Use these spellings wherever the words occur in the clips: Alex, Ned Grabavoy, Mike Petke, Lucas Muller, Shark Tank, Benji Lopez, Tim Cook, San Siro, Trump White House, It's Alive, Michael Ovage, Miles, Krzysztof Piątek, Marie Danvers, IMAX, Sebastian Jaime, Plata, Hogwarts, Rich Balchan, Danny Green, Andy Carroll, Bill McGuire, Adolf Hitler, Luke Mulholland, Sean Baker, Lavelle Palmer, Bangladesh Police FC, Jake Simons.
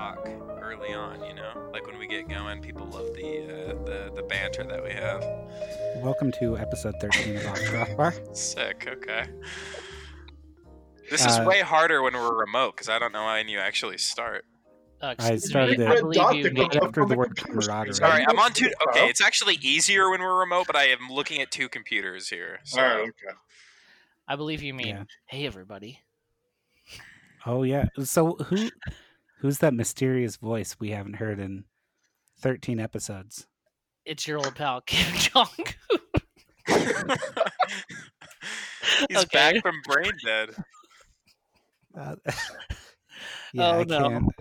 talk early on, you know? Like when we get going, people love the banter that we have. Welcome to episode 13 of Off the Crossbar. Sick, okay. This is way harder when we're remote, because I don't know when you actually start. I started it after the word camaraderie. Sorry, I'm on two... Okay, it's actually easier when we're remote, but I am looking at two computers here. So. All right, okay. I believe you mean, hey, everybody. Oh, yeah. So who's that mysterious voice we haven't heard in 13 episodes? It's your old pal, Kim Jong-un. He's back from brain dead.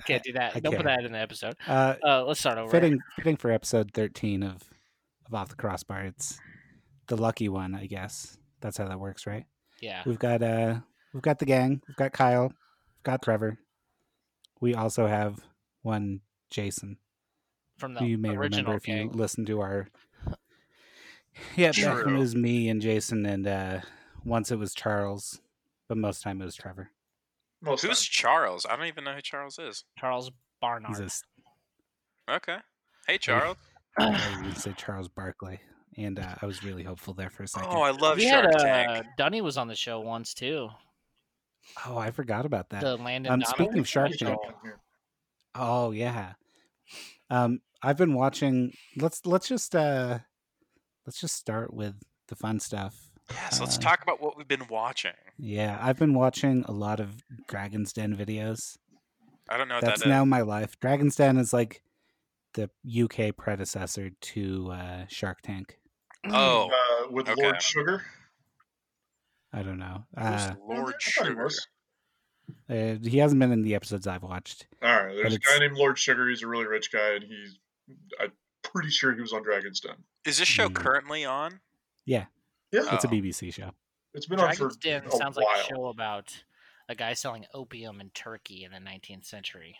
Can't do that. Don't put that in the episode. Let's start over. Fitting for episode 13 of Off the Crossbar. It's the lucky one, I guess. That's how that works, right? Yeah. We've got the gang. We've got Kyle. We've got Trevor. We also have one Jason from the original remember gang. If you listen to our back when it was me and Jason, and once it was Charles, but most time it was Trevor. Who's Charles? I don't even know who Charles is. Charles Barnard. Okay. Hey, Charles. I was going to say Charles Barkley, and I was really hopeful there for a second. Oh, I love Shark Tank. Dunny was on the show once, too. Oh, I forgot about that. The Landon speaking of Shark Tank. Oh, yeah. I've been watching. Let's just start with the fun stuff. Yes, let's talk about what we've been watching. Yeah, I've been watching a lot of Dragon's Den videos. I don't know what that's now my life. Dragon's Den is like the UK predecessor to Shark Tank. Oh, with Lord Sugar? I don't know. Lord Sugar? He hasn't been in the episodes I've watched. All right, there's a guy named Lord Sugar. He's a really rich guy, and I'm pretty sure he was on Dragon's Den. Is this show currently on? Yeah. Yeah. It's a BBC show. It's been Dragon's on for Den a sounds while. Like a show about a guy selling opium in Turkey in the 19th century.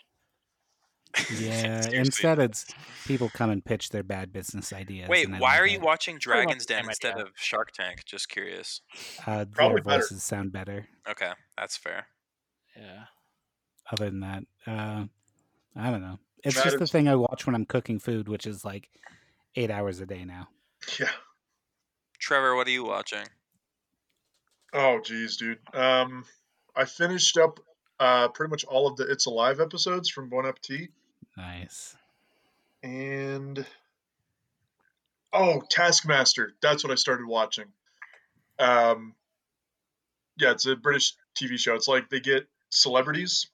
Yeah, instead it's people come and pitch their bad business ideas. Wait, why are you watching Dragon's Den instead of Shark Tank? Just curious. Their voices sound better. Okay, that's fair. Yeah. Other than that, I don't know. It's just the thing I watch when I'm cooking food, which is like 8 hours a day now. Yeah. Trevor, what are you watching? Oh, geez, dude. I finished up pretty much all of the It's Alive episodes from Bon Appetit. Nice. And, Taskmaster. That's what I started watching. It's a British TV show. It's like they get celebrities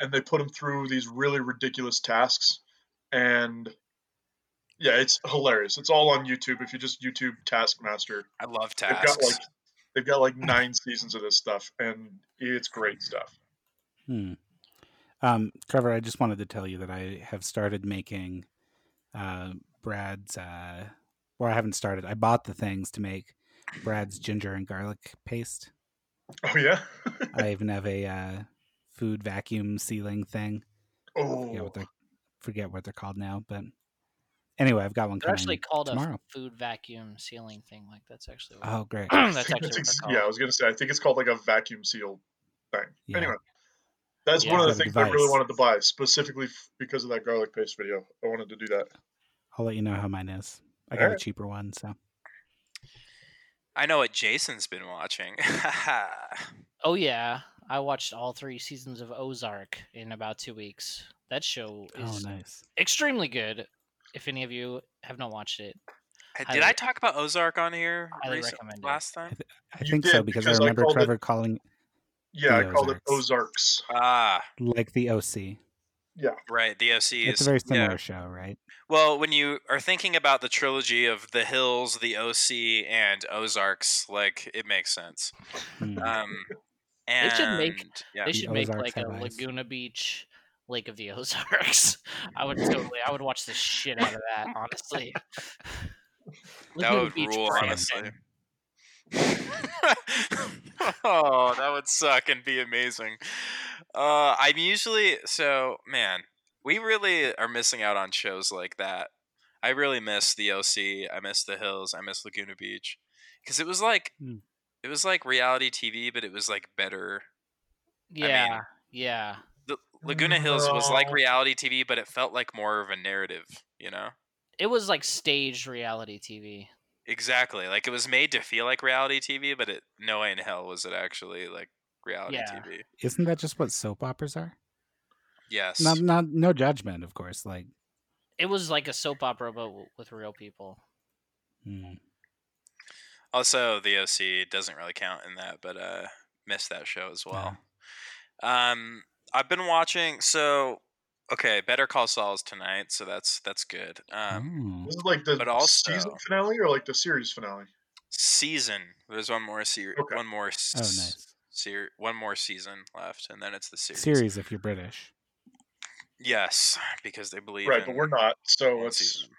and they put them through these really ridiculous tasks, and... yeah, it's hilarious. It's all on YouTube. If you just YouTube Taskmaster, I love Tasks. They've got like 9 seasons of this stuff, and it's great stuff. Trevor, I just wanted to tell you that I have started making Brad's. Or I haven't started. I bought the things to make Brad's ginger and garlic paste. Oh yeah. I even have a food vacuum sealing thing. Oh, forget what they're called now, but. Anyway, I've got one coming tomorrow. They're actually called a food vacuum sealing thing. Like that's actually what oh, great. That's actually yeah, I was going to say, I think it's called like a vacuum seal thing. Yeah. Anyway, that's one of the things I really wanted to buy, specifically because of that garlic paste video. I wanted to do that. I'll let you know how mine is. I got a cheaper one, so. I know what Jason's been watching. Oh, yeah. I watched all 3 seasons of Ozark in about 2 weeks. That show is extremely good. If any of you have not watched it. Did I talk about Ozark on here last time? I think so, because I remember Trevor calling it... yeah, I called it Ozarks. Ah. Like the OC. Yeah. Right, the OC is... it's a very similar show, right? Well, when you are thinking about the trilogy of The Hills, the OC, and Ozarks, like, it makes sense. And they should make a Laguna Beach... Lake of the Ozarks. I would watch the shit out of that, honestly. That would rule, honestly. Oh, that would suck and be amazing. We really are missing out on shows like that. I really miss the OC. I miss the Hills. I miss Laguna Beach, because it was like it was like reality TV, but it was like better. Yeah. Laguna Hills was like reality TV, but it felt like more of a narrative, you know? It was like staged reality TV. Exactly. Like, it was made to feel like reality TV, but no way in hell was it actually like reality TV. Isn't that just what soap operas are? Yes. Not no judgment, of course. Like, it was like a soap opera, but with real people. Mm. Also, the OC doesn't really count in that, but missed that show as well. Yeah. I've been watching. So, okay, Better Call Saul is tonight, so that's good. This is like the season finale or like the series finale? Season. There's one more series. Okay. One more. Oh, nice. One more season left, and then it's the series. Series, if you're British. Yes, because they believe. Right, but we're not. So let's. Season.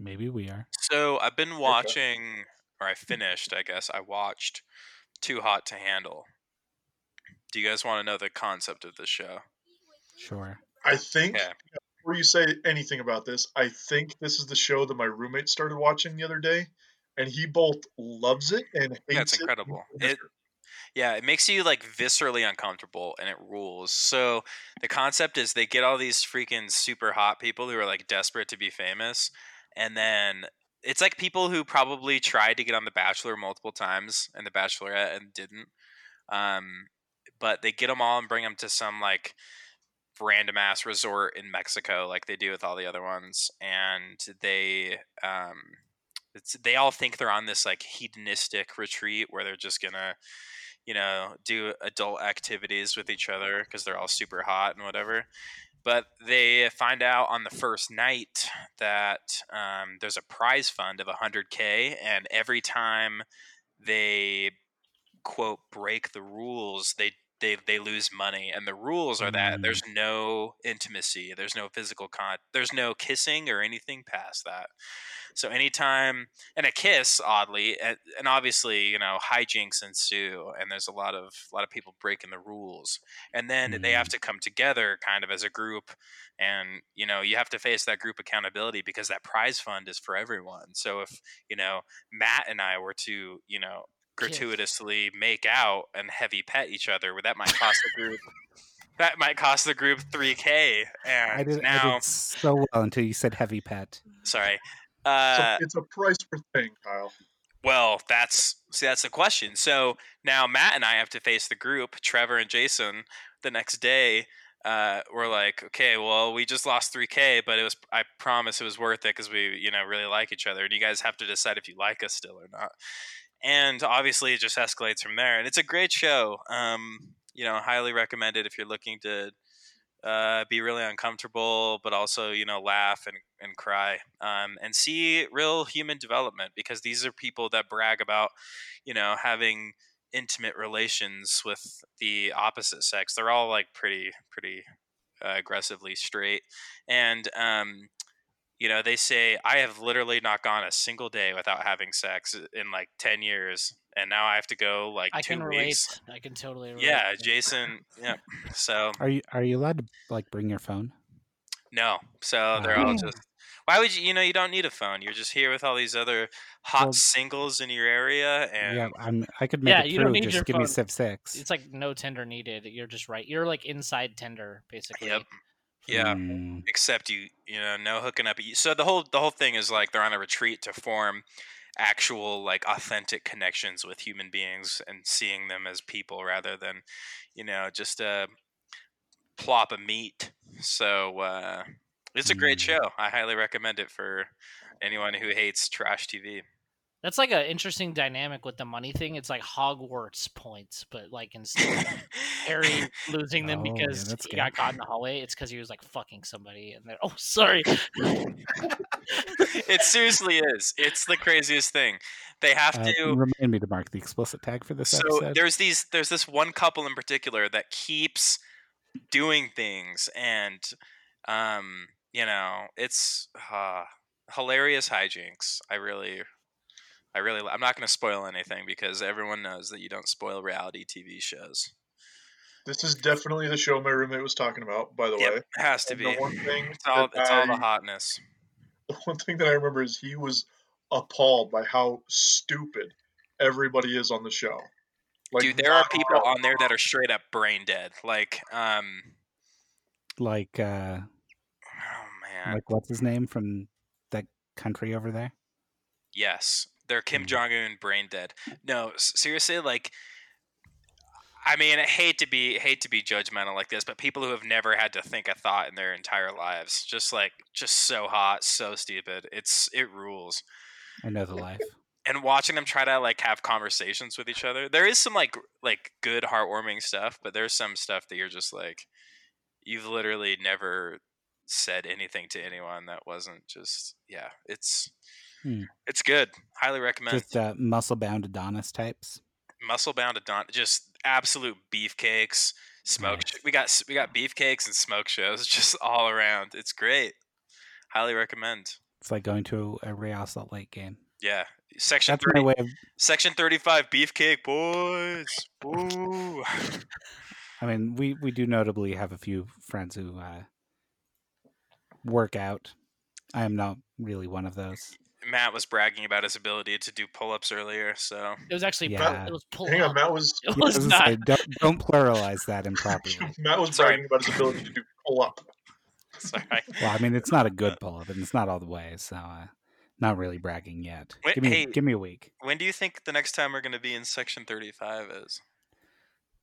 Maybe we are. So I've been watching, or I finished, I guess. I watched Too Hot to Handle. Do you guys want to know the concept of this show? Sure. I think, before you say anything about this, I think this is the show that my roommate started watching the other day, and he both loves it and hates it. Yeah, it's incredible. It makes you like viscerally uncomfortable, and it rules. So the concept is they get all these freaking super hot people who are like desperate to be famous, and then it's like people who probably tried to get on The Bachelor multiple times and The Bachelorette and didn't. But they get them all and bring them to some like random ass resort in Mexico, like they do with all the other ones, and they all think they're on this like hedonistic retreat where they're just gonna, you know, do adult activities with each other because they're all super hot and whatever. But they find out on the first night that there's a prize fund of $100K, and every time they quote break the rules, they lose money. And the rules are that there's no intimacy, there's no physical there's no kissing or anything past that. So anytime, and a kiss, oddly, and obviously, you know, hijinks ensue, and there's a lot of people breaking the rules, and then they have to come together kind of as a group, and you know, you have to face that group accountability because that prize fund is for everyone. So if, you know, Matt and I were to, you know, gratuitously make out and heavy pet each other, that might cost the group $3K. And I did so well until you said heavy pet. Sorry, so it's a price per thing, Kyle. Well, that's the question. So now Matt and I have to face the group, Trevor and Jason, the next day. We're like, okay, well, we just lost $3K, but I promise it was worth it because we, you know, really like each other, and you guys have to decide if you like us still or not. And obviously it just escalates from there. And it's a great show. You know, highly recommended if you're looking to be really uncomfortable, but also, you know, laugh and cry and see real human development, because these are people that brag about, you know, having intimate relations with the opposite sex. They're all like pretty aggressively straight. And, you know, they say, I have literally not gone a single day without having sex in like 10 years. And now I have to go like 2 weeks. I can totally relate. Yeah, Jason. Yeah. So are you allowed to like bring your phone? No. So they're all just, why would you, you know, you don't need a phone. You're just here with all these other hot singles in your area. And yeah, I could make it through. Just give phone. Me sip six. It's like no Tinder needed. You're just right. You're like inside Tinder basically. Yep. Yeah, except you know, no hooking up. So the whole thing is like they're on a retreat to form actual like authentic connections with human beings and seeing them as people rather than, you know, just a plop of meat. So it's a great show. I highly recommend it for anyone who hates trash TV. That's like an interesting dynamic with the money thing. It's like Hogwarts points, but like instead of Harry losing them because he got caught in the hallway, it's because he was like fucking somebody. And they're, oh, sorry. It seriously is. It's the craziest thing. They have to remind me to mark the explicit tag for this episode. So there's this one couple in particular that keeps doing things, and you know, it's hilarious hijinks. I'm not going to spoil anything because everyone knows that you don't spoil reality TV shows. This is definitely the show my roommate was talking about, by the way. It has to be. The one thing it's all the hotness. The one thing that I remember is he was appalled by how stupid everybody is on the show. Like, dude, there are people on there that are straight up brain dead. Like, like like what's his name from that country over there? Yes, they're Kim Jong-un brain dead. No, seriously, like, I mean, I hate to be judgmental like this, but people who have never had to think a thought in their entire lives, just so hot, so stupid. It rules. I know the life. And watching them try to like have conversations with each other, there is some like good heartwarming stuff, but there's some stuff that you're just like, you've literally never said anything to anyone that wasn't just It's good. Highly recommend. Just muscle bound Adonis types. Muscle bound Adonis, just absolute beefcakes. Smoke. Nice. We got beefcakes and smoke shows just all around. It's great. Highly recommend. It's like going to a Real Salt Lake game. Yeah. Section 30, Section 35 beefcake boys. Boo. I mean, we do notably have a few friends who work out. I am not really one of those. Matt was bragging about his ability to do pull-ups earlier, so it was actually it was pull-ups. Hang on, Matt was. It was not. Say, don't pluralize that improperly. Matt was bragging about his ability to do pull-up. Sorry. Well, I mean, it's not a good pull-up, and it's not all the way, so not really bragging yet. Give me a week. When do you think the next time we're going to be in Section 35 is?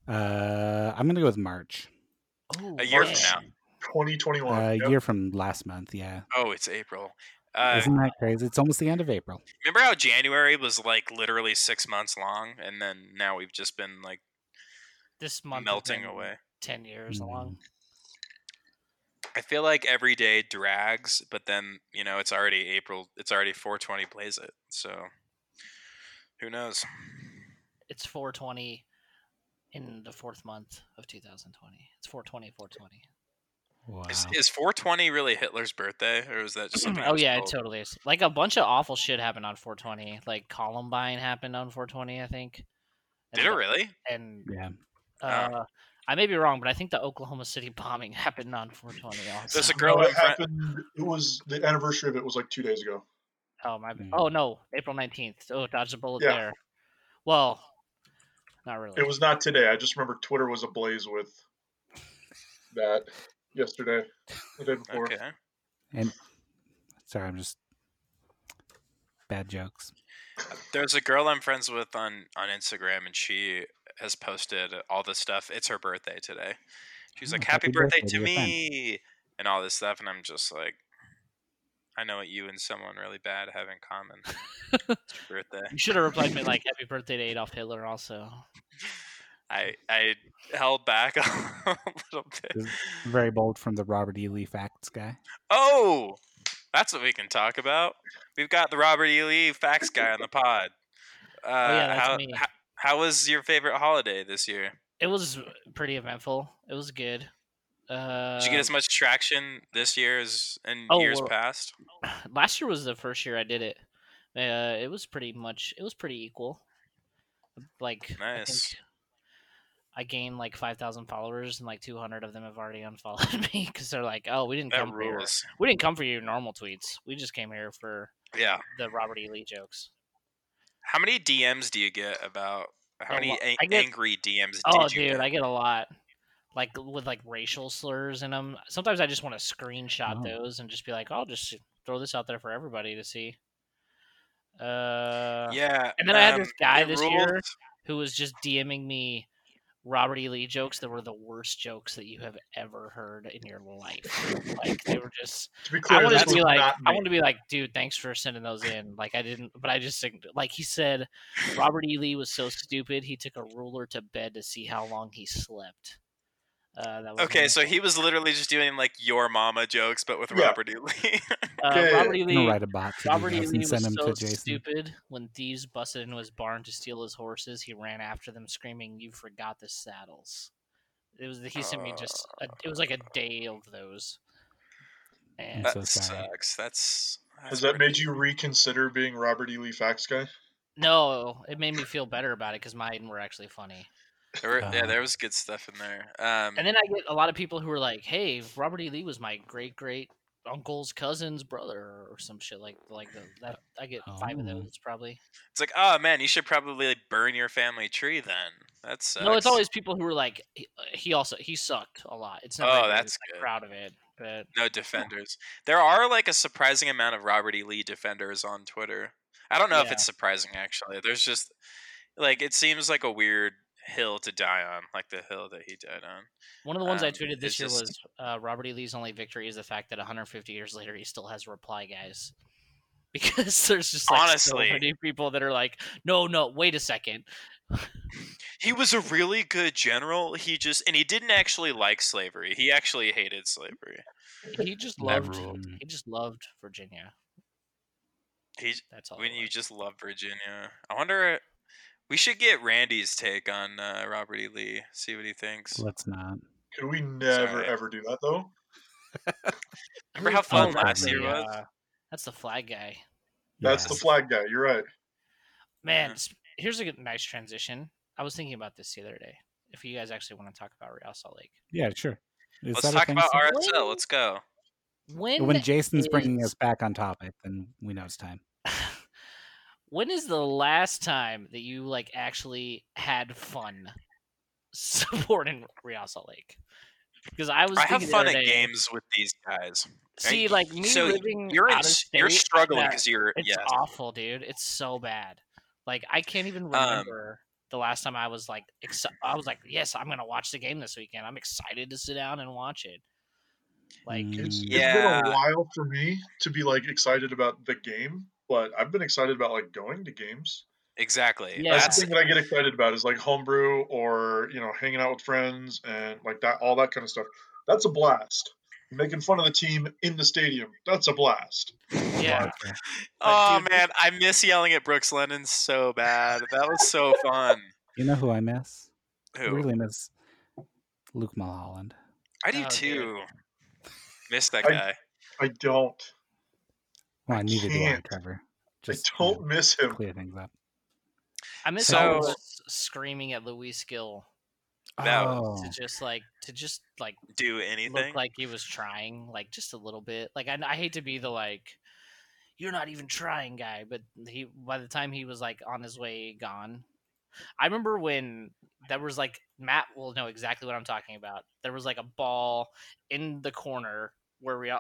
I'm going to go with March. Oh, a year March. From now. 2021. A year from last month, yeah. Oh, it's April. Isn't that crazy? It's almost the end of April. Remember how January was like literally 6 months long, and then now we've just been like this month melting away. 10 years long. I feel like every day drags, but then it's already April. It's already 420 plays it. So who knows? It's 420 in the fourth month of 2020. It's 420. Wow. Is 420 really Hitler's birthday, or was that just something? Oh yeah, it totally is. Like a bunch of awful shit happened on 420. Like Columbine happened on 420, I think. And did it really? And yeah, I may be wrong, but I think the Oklahoma City bombing happened on 420. Also, there's a girl. It happened. It was the anniversary of it was like 2 days ago. Oh my! Oh no, April 19th. Oh, dodged a bullet there. Well, not really. It was not today. I just remember Twitter was ablaze with that. Yesterday, the day before. Okay. And sorry, I'm just bad jokes. There's a girl I'm friends with on Instagram, and she has posted all this stuff. It's her birthday today. She's like, "Happy birthday to me," and all this stuff. And I'm just like, I know what you and someone really bad have in common. It's your birthday. You should have replied to me like, "Happy birthday to Adolf Hitler," also. I held back a little bit. Very bold from the Robert E. Lee facts guy. Oh, that's what we can talk about. We've got the Robert E. Lee facts guy on the pod. That's me. How was your favorite holiday this year? It was pretty eventful. It was good. Did you get as much traction this year as in years past? Last year was the first year I did it. It was pretty equal. Like nice. I gained like 5,000 followers, and like 200 of them have already unfollowed me because they're like, "Oh, we didn't come for your normal tweets. We just came here for the Robert E. Lee jokes." How many DMs do you get about? How many angry DMs? Did you get? I get a lot, like with like racial slurs in them. Sometimes I just want to screenshot those and just be like, "I'll just throw this out there for everybody to see." And then I had this guy this year who was just DMing me Robert E. Lee jokes that were the worst jokes that you have ever heard in your life. Like they were just. To be clear, I wanted to be like, dude, thanks for sending those in. Like I didn't, but I just like he said, Robert E. Lee was so stupid he took a ruler to bed to see how long he slept. That was okay, so he was literally just doing like your mama jokes, but with Robert E. Lee. Robert E. Lee. Robert E. Lee was so stupid. When thieves busted into his barn to steal his horses, he ran after them, screaming, "You forgot the saddles!" He sent me just. It was like a day of those. And that sucks. Has that made you reconsider being Robert E. Lee facts guy? No, it made me feel better about it because mine were actually funny. There was good stuff in there. And then I get a lot of people who are like, "Hey, Robert E. Lee was my great-great uncle's cousin's brother," or some shit like that. I get 5 of those probably. It's like, oh man, you should probably burn your family tree then. That sucks. No, it's always people who are like, he sucked a lot. It's not that's good. Proud of it. But no defenders. There are like a surprising amount of Robert E. Lee defenders on Twitter. I don't know if it's surprising, actually. There's just like, it seems like a weird hill to die on, like the hill that he died on. One of the ones I tweeted this year was Robert E. Lee's only victory is the fact that 150 years later he still has reply guys. Because there's just like honestly so many people that are like, no, wait a second. He was a really good general. He didn't actually like slavery. He actually hated slavery. He just loved Virginia. That's all. You just love Virginia. I wonder. We should get Randy's take on Robert E. Lee. See what he thinks. Let's not. Could we never ever do that though? Remember how fun last year was? That's the flag guy. That's the flag guy. You're right. Man, here's a nice transition. I was thinking about this the other day. If you guys actually want to talk about Real Salt Lake. Yeah, sure. Let's talk about RSL. Let's go. When Jason's bringing us back on topic, then we know it's time. When is the last time that you like actually had fun supporting Real Salt Lake? Because I have fun at games with these guys. See, like me living out of state, you're struggling because it's awful, dude. It's so bad. Like I can't even remember the last time I was like, yes, I'm gonna watch the game this weekend. I'm excited to sit down and watch it. Like it's been a while for me to be like excited about the game, but I've been excited about like going to games. Exactly. Yeah. That's the thing that I get excited about is like homebrew or, you know, hanging out with friends and like that, all that kind of stuff. That's a blast. Making fun of the team in the stadium. That's a blast. Yeah. Oh, man. I miss yelling at Brooks Lennon so bad. That was so fun. You know who I miss? Who? I really miss Luke Mulholland. I do too. Dude. Miss that guy. I don't. Well, I neither do I, Trevor. Just, I don't miss him. Clear things up. I miss screaming at Luis Gil to just like do anything. Look like he was trying, like just a little bit. Like I hate to be the like, you're not even trying guy, but by the time he was like on his way gone, I remember when there was like Matt will know exactly what I'm talking about. There was like a ball in the corner. Where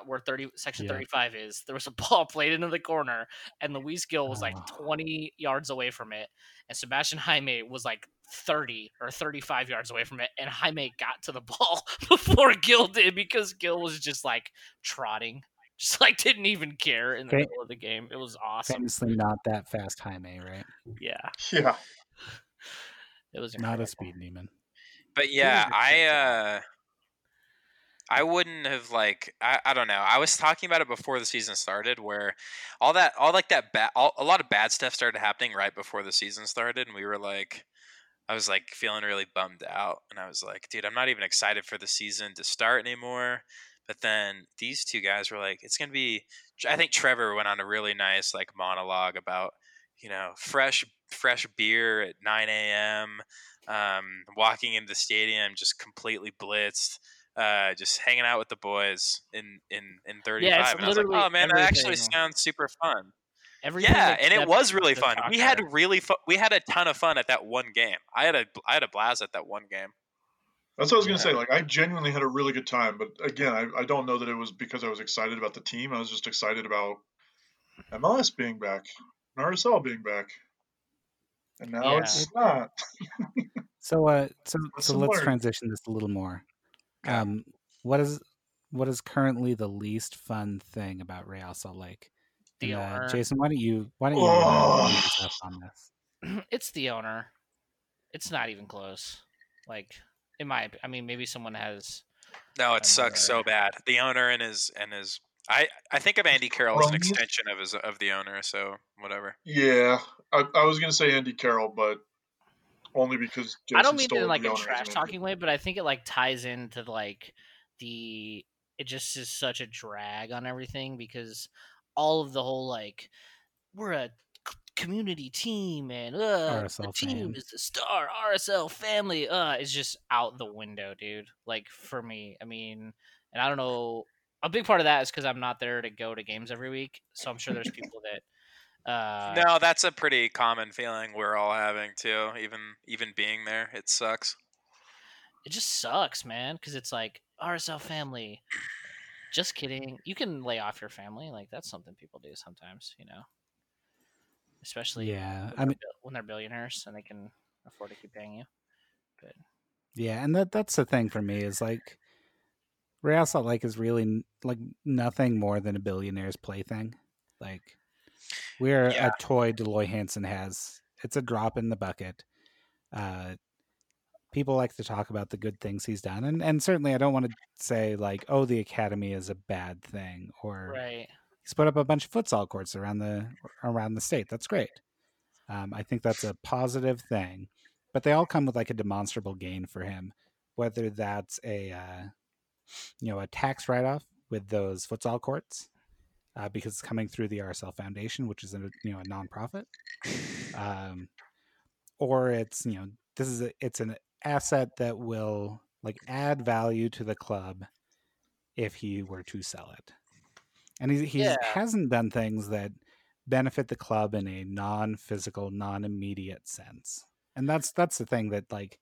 section 35 is, there was a ball played into the corner, and Luis Gil was like 20 yards away from it, and Sebastian Jaime was like 30 or 35 yards away from it, and Jaime got to the ball before Gil did because Gil was just like trotting, just like didn't even care in the middle of the game. It was awesome. Famously not that fast, Jaime, right? Yeah. It was incredible. Not a speed demon. But yeah, I wouldn't have like I don't know. I was talking about it before the season started, where a lot of bad stuff started happening right before the season started, and I was like feeling really bummed out, and I was like, dude, I'm not even excited for the season to start anymore. But then these two guys were like, it's gonna be. I think Trevor went on a really nice like monologue about fresh beer at 9 a.m. Walking into the stadium just completely blitzed. Just hanging out with the boys in 35. Yeah, and I was like, oh man, that actually sounds super fun. And it was really fun. We had a ton of fun at that one game. I had a blast at that one game. That's what I was going to say. Like, I genuinely had a really good time. But again, I don't know that it was because I was excited about the team. I was just excited about MLS being back, and RSL being back. And now it's not. So let's transition this a little more. What is currently the least fun thing about Real Salt Lake? The owner. Jason, why don't you yourself on this? It's the owner. It's not even close. Like maybe someone has. No, it sucks so bad. The owner and his. I think of Andy Carroll as an extension of the owner. So whatever. Yeah, I was gonna say Andy Carroll, but. Only because Jason I don't mean it in like a trash talking way, but I think it like ties into like it just is such a drag on everything because all of the whole like we're a community team and the team is the star RSL family is just out the window, dude. Like for me, I mean, and I don't know, a big part of that is because I'm not there to go to games every week, so I'm sure there's people that No, that's a pretty common feeling we're all having too. Even being there, it sucks. It just sucks, man, because it's like RSL family. Just kidding. You can lay off your family. Like, that's something people do sometimes, you know. Especially when they're billionaires and they can afford to keep paying you. But yeah, and that's the thing for me is like Real Salt Lake is really like nothing more than a billionaire's plaything. Like, we're a toy Deloitte Hansen has. It's a drop in the bucket. People like to talk about the good things he's done. And certainly I don't want to say like, oh, the academy is a bad thing or he's put up a bunch of futsal courts around the state. That's great. I think that's a positive thing, but they all come with like a demonstrable gain for him, whether that's a tax write-off with those futsal courts because it's coming through the RSL Foundation, which is a nonprofit, or it's, this is an asset that will like add value to the club if he were to sell it. And he hasn't done things that benefit the club in a non-physical, non-immediate sense. And that's the thing that like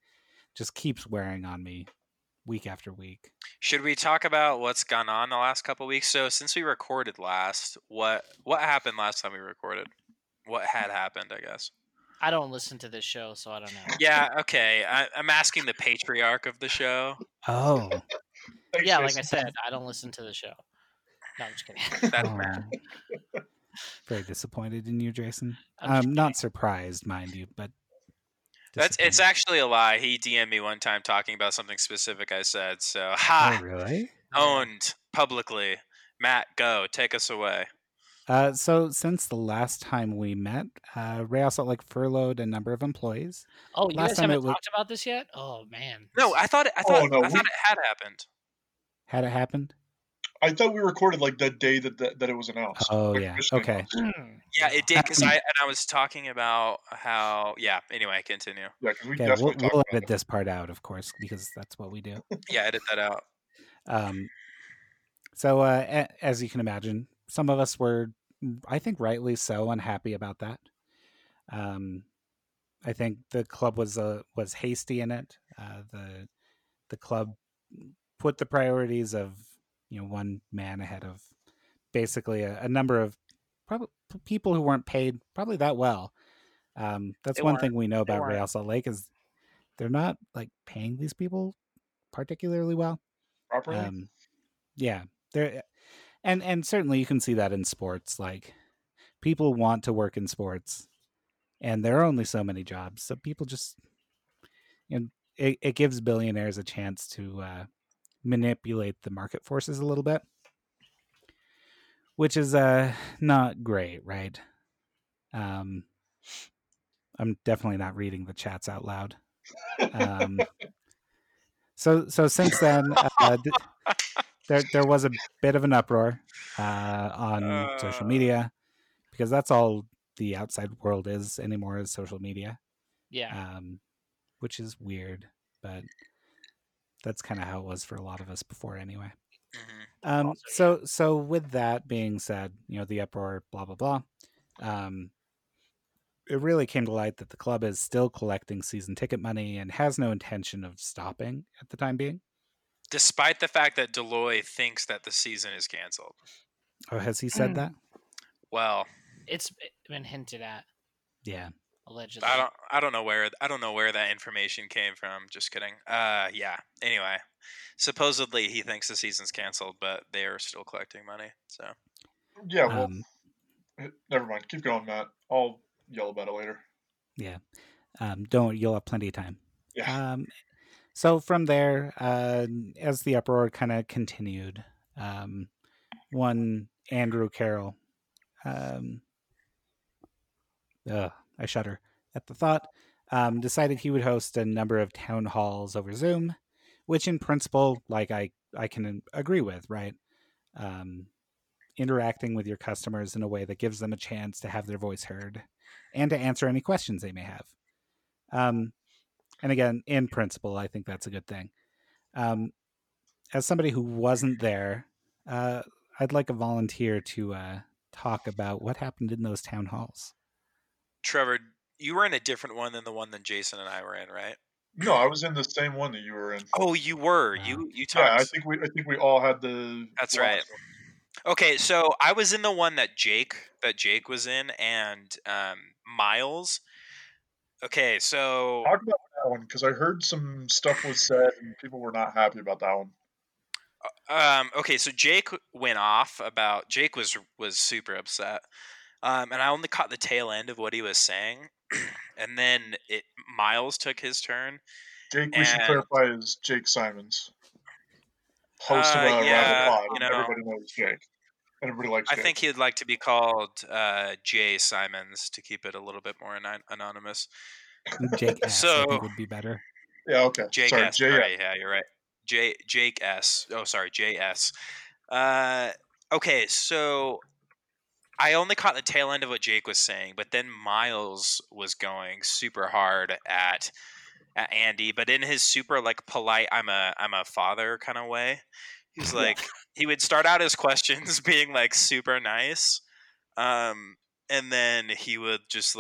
just keeps wearing on me week after week. Should we talk about what's gone on the last couple of weeks? So since we recorded last, what happened last time we recorded? What had happened, I guess? I don't listen to this show, so I don't know. Yeah, okay. I'm asking the patriarch of the show. Oh. Yeah, like I said, I don't listen to the show. No, I'm just kidding. That's bad. Very disappointed in you, Jason. I'm not surprised, mind you, but it's actually a lie. He DM'd me one time talking about something specific I said, so Oh, really? Owned publicly. Matt, go. Take us away. So since the last time we met, Real Salt Lake furloughed a number of employees. Oh, you guys haven't talked about this yet? Oh man. No, I thought it had happened. Had it happened? I thought we recorded like the day that it was announced. Oh like, yeah. Okay. Yeah, it did because I was talking about how. Yeah. Anyway, continue. Yeah, we'll edit this part out, of course, because that's what we do. Yeah, edit that out. So as you can imagine. Some of us were, I think rightly so, unhappy about that. I think the club was hasty in it. The club put the priorities of one man ahead of basically a number of probably people who weren't paid probably that well. That's one thing we know about Real Salt Lake is they're not like paying these people particularly well. Properly? They're... And certainly you can see that in sports. Like, people want to work in sports, and there are only so many jobs. So people just, it gives billionaires a chance to manipulate the market forces a little bit, which is not great, right? I'm definitely not reading the chats out loud. So since then. There was a bit of an uproar on social media because that's all the outside world is anymore is social media. Yeah. Which is weird, but that's kind of how it was for a lot of us before anyway. So with that being said, the uproar, blah, blah, blah. It really came to light that the club is still collecting season ticket money and has no intention of stopping at the time being. Despite the fact that Deloitte thinks that the season is canceled. Oh, has he said that? Well, it's been hinted at. Yeah, allegedly. I don't know where that information came from. Just kidding. Yeah. Anyway, supposedly he thinks the season's canceled, but they are still collecting money. So. Yeah. Well, never mind. Keep going, Matt. I'll yell about it later. Yeah. Don't. You'll have plenty of time. Yeah. So from there, as the uproar kind of continued, one Andrew Carroll, I shudder at the thought, decided he would host a number of town halls over Zoom, which in principle, like I can agree with, right? Interacting with your customers in a way that gives them a chance to have their voice heard and to answer any questions they may have. And again, in principle, I think that's a good thing. As somebody who wasn't there, I'd like a volunteer to talk about what happened in those town halls. Trevor, you were in a different one than the one that Jason and I were in, right? No, I was in the same one that you were in. Oh, you were. You talked. Yeah, I think we all had the. That's right. Okay, so I was in the one that Jake was in, and Miles. Okay, so talk about that one because I heard some stuff was said and people were not happy about that one. Okay, so Jake went off about. Jake was super upset, and I only caught the tail end of what he was saying. And then Miles took his turn. Jake, we should clarify, is Jake Simons, host of Around the Pod. Everybody knows Jake. Everybody likes Jake. I think he'd like to be called Jay Simons to keep it a little bit more anonymous. Jake S. So, I think would be better. Yeah, okay. Jake sorry, S. Sorry, yeah, you're right. Jake S. Oh, sorry, JS. Okay, so I only caught the tail end of what Jake was saying, but then Miles was going super hard at Andy, but in his super like polite, I'm a father kind of way. He was like, he would start out his questions being like super nice. And then he would just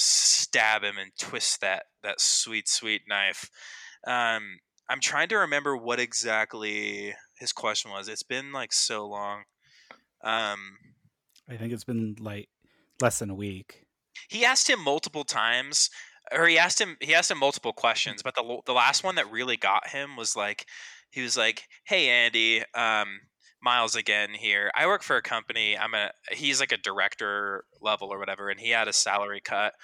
stab him and twist that sweet, sweet knife. I'm trying to remember what exactly his question was. It's been like so long. I think it's been like less than a week. He asked him multiple times, or he asked him multiple questions, but the last one that really got him was like, he was like, "Hey Andy, Miles again here. I work for a company. He's like a director level or whatever, and he had a salary cut.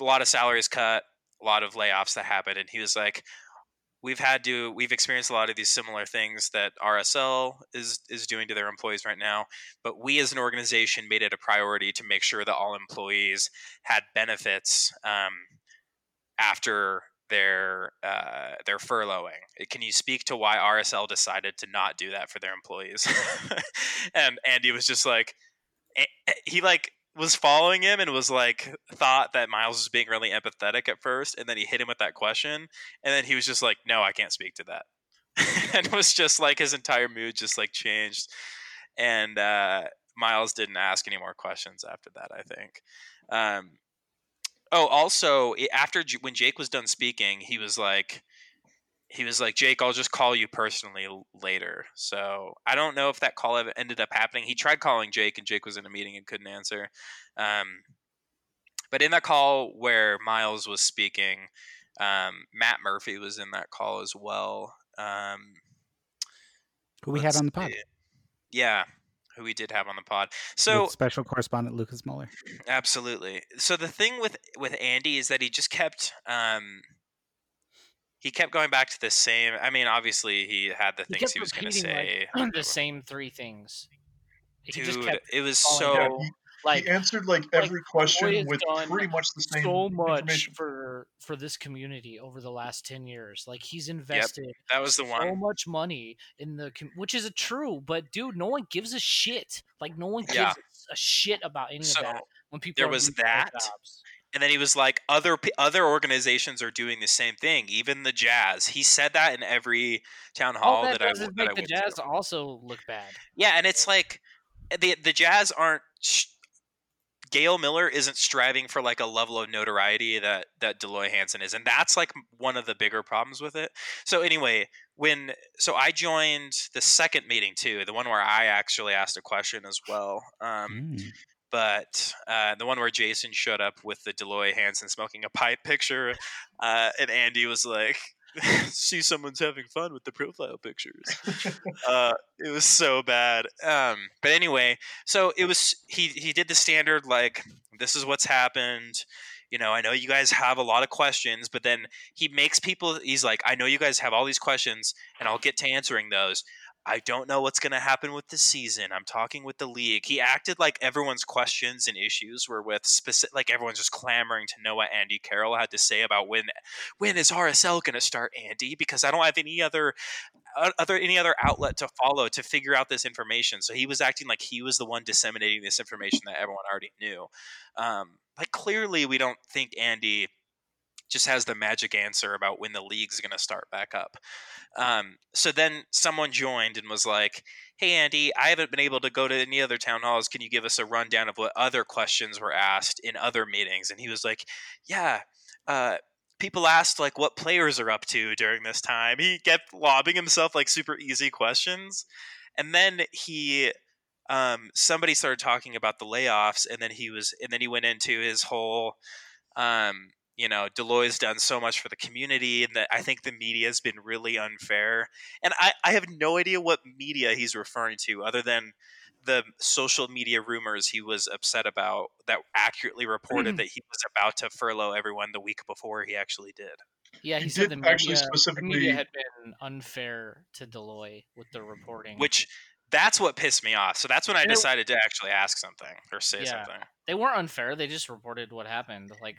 A lot of salaries cut, a lot of layoffs that happened, and he was like, we've experienced a lot of these similar things that RSL is doing to their employees right now, but we as an organization made it a priority to make sure that all employees had benefits after their furloughing. Can you speak to why RSL decided to not do that for their employees?" And Andy was just like, he like was following him and was like, thought that Miles was being really empathetic at first, and then he hit him with that question, and then he was just like, "No, I can't speak to that." And it was just like his entire mood just like changed, and Miles didn't ask any more questions after that, I think. Also, after when Jake was done speaking, he was like, "Jake, I'll just call you personally later." So I don't know if that call ended up happening. He tried calling Jake, and Jake was in a meeting and couldn't answer. But in that call where Miles was speaking, Matt Murphy was in that call as well. Who we had on the pod. Yeah, who we did have on the pod. So with special correspondent Lucas Muller. Absolutely. So the thing with Andy is that he just kept he kept going back to the same. I mean, obviously, he had the things he was going to say. Like, the same three things. It was so. Yeah, he answered like every question with pretty much the same. So much for this community over the last 10 years. Like, he's invested. Yep, that was the one. So much money in the, which is true, but dude, no one gives a shit. Like, no one gives a shit about any of that. When people there was that. Jobs. And then he was like, other organizations are doing the same thing, even the Jazz. He said that in every town hall that I went to. The Jazz also look bad. Yeah, and it's like the Jazz aren't – Gail Miller isn't striving for like a level of notoriety that Deloitte Hansen is, and that's like one of the bigger problems with it. So anyway, so I joined the second meeting too, the one where I actually asked a question as well. But the one where Jason showed up with the Deloitte Hansen smoking a pipe picture, and Andy was like, "See, someone's having fun with the profile pictures." It was so bad. But anyway, so it was he did the standard like, "This is what's happened. You know, I know you guys have a lot of questions," but then he makes people. He's like, "I know you guys have all these questions, and I'll get to answering those. I don't know what's going to happen with the season. I'm talking with the league." He acted like everyone's questions and issues were with specific, like everyone's just clamoring to know what Andy Carroll had to say about when is RSL going to start, Andy? Because I don't have any other outlet to follow to figure out this information. So he was acting like he was the one disseminating this information that everyone already knew. Like, clearly we don't think Andy just has the magic answer about when the league's going to start back up. So then someone joined and was like, hey, Andy, I haven't been able to go to any other town halls. Can you give us a rundown of what other questions were asked in other meetings? And he was like, yeah, people asked like what players are up to during this time. He kept lobbing himself like super easy questions. And then he, somebody started talking about the layoffs, and then he went into his whole, you know, Deloitte's done so much for the community, and that I think the media has been really unfair. And I have no idea what media he's referring to, other than the social media rumors he was upset about that accurately reported that he was about to furlough everyone the week before he actually did. Yeah, he said the media had been unfair to Deloitte with the reporting. Which, that's what pissed me off. So that's when I decided to actually ask something or say something. They weren't unfair. They just reported what happened. Like,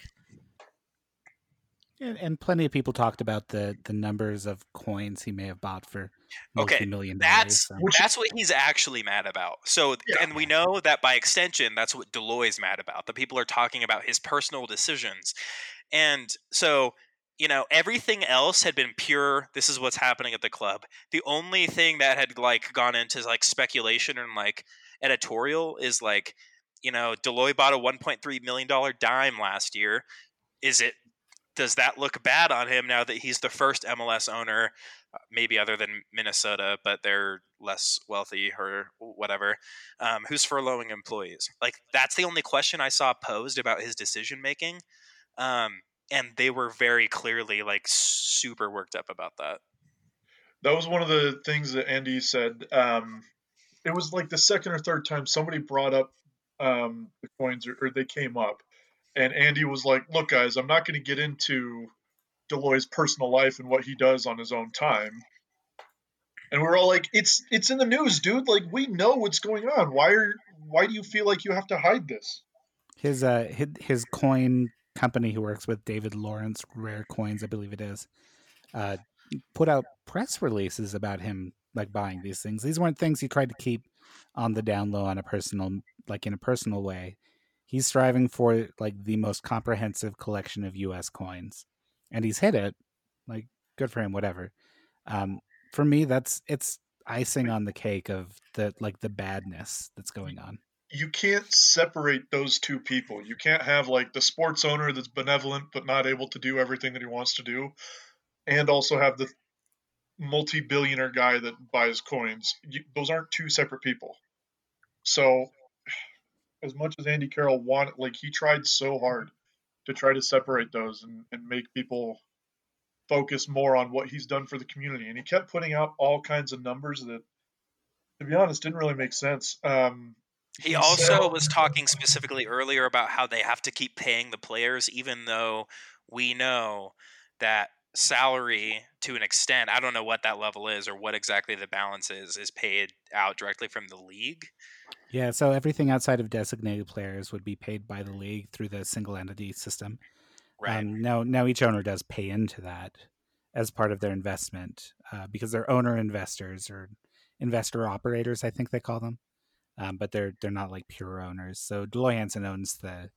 and plenty of people talked about the numbers of coins he may have bought for multi-million dollars. That's what he's actually mad about. So, and we know that by extension, that's what Deloitte's mad about. The people are talking about his personal decisions. And so, you know, everything else had been pure, this is what's happening at the club. The only thing that had like gone into like speculation and like editorial is like, you know, Deloitte bought a $1.3 million dime last year. Does that look bad on him now that he's the first MLS owner, maybe other than Minnesota, but they're less wealthy or whatever, who's furloughing employees? Like, that's the only question I saw posed about his decision-making. And they were very clearly like super worked up about that. That was one of the things that Andy said. It was like the second or third time somebody brought up the coins or they came up. And Andy was like, look, guys, I'm not going to get into Deloitte's personal life and what he does on his own time. And we're all like, it's in the news, dude. Like, we know what's going on. Why do you feel like you have to hide this? His coin company he works with, David Lawrence Rare Coins, I believe it is, put out press releases about him like buying these things. These weren't things he tried to keep on the down low on a personal, like in a personal way. He's striving for like the most comprehensive collection of U.S. coins, and he's hit it. Like, good for him, whatever. For me, it's icing on the cake of the badness that's going on. You can't separate those two people. You can't have like the sports owner that's benevolent but not able to do everything that he wants to do, and also have the multi-billionaire guy that buys coins. Those aren't two separate people. So, as much as Andy Carroll wanted, like he tried so hard to try to separate those and make people focus more on what he's done for the community. And he kept putting out all kinds of numbers that, to be honest, didn't really make sense. He also was talking specifically earlier about how they have to keep paying the players, even though we know that salary to an extent, I don't know what that level is or what exactly the balance is paid out directly from the league. Yeah, so everything outside of designated players would be paid by the league through the single entity system. Right. Now each owner does pay into that as part of their investment because they're owner investors or investor operators, I think they call them. But they're not like pure owners. So Deloitte Hansen owns the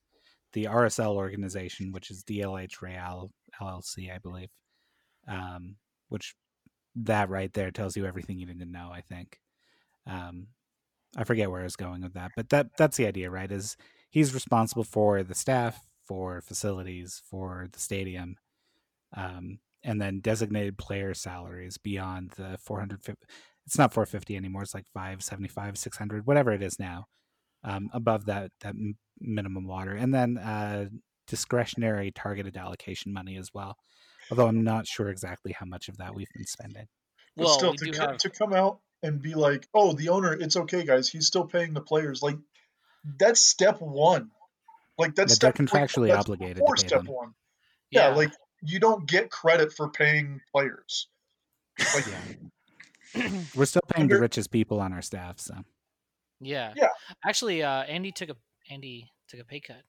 RSL organization, which is DLH Real LLC, I believe. Which that right there tells you everything you need to know, I think. I forget where I was going with that, but that's the idea, right? Is he's responsible for the staff, for facilities, for the stadium, and then designated player salaries beyond the 450. It's not 450 anymore. It's like 575, 600, whatever it is now, above that minimum water. And then discretionary targeted allocation money as well. Although I'm not sure exactly how much of that we've been spending. Well, but still, to come out and be like, oh, the owner, it's okay, guys. He's still paying the players. Like, that's step one. Like, that's step one. They're contractually obligated to pay them. Yeah, like, you don't get credit for paying players. Like, we're still paying the richest people on our staff, so. Yeah. Actually, Andy took a pay cut.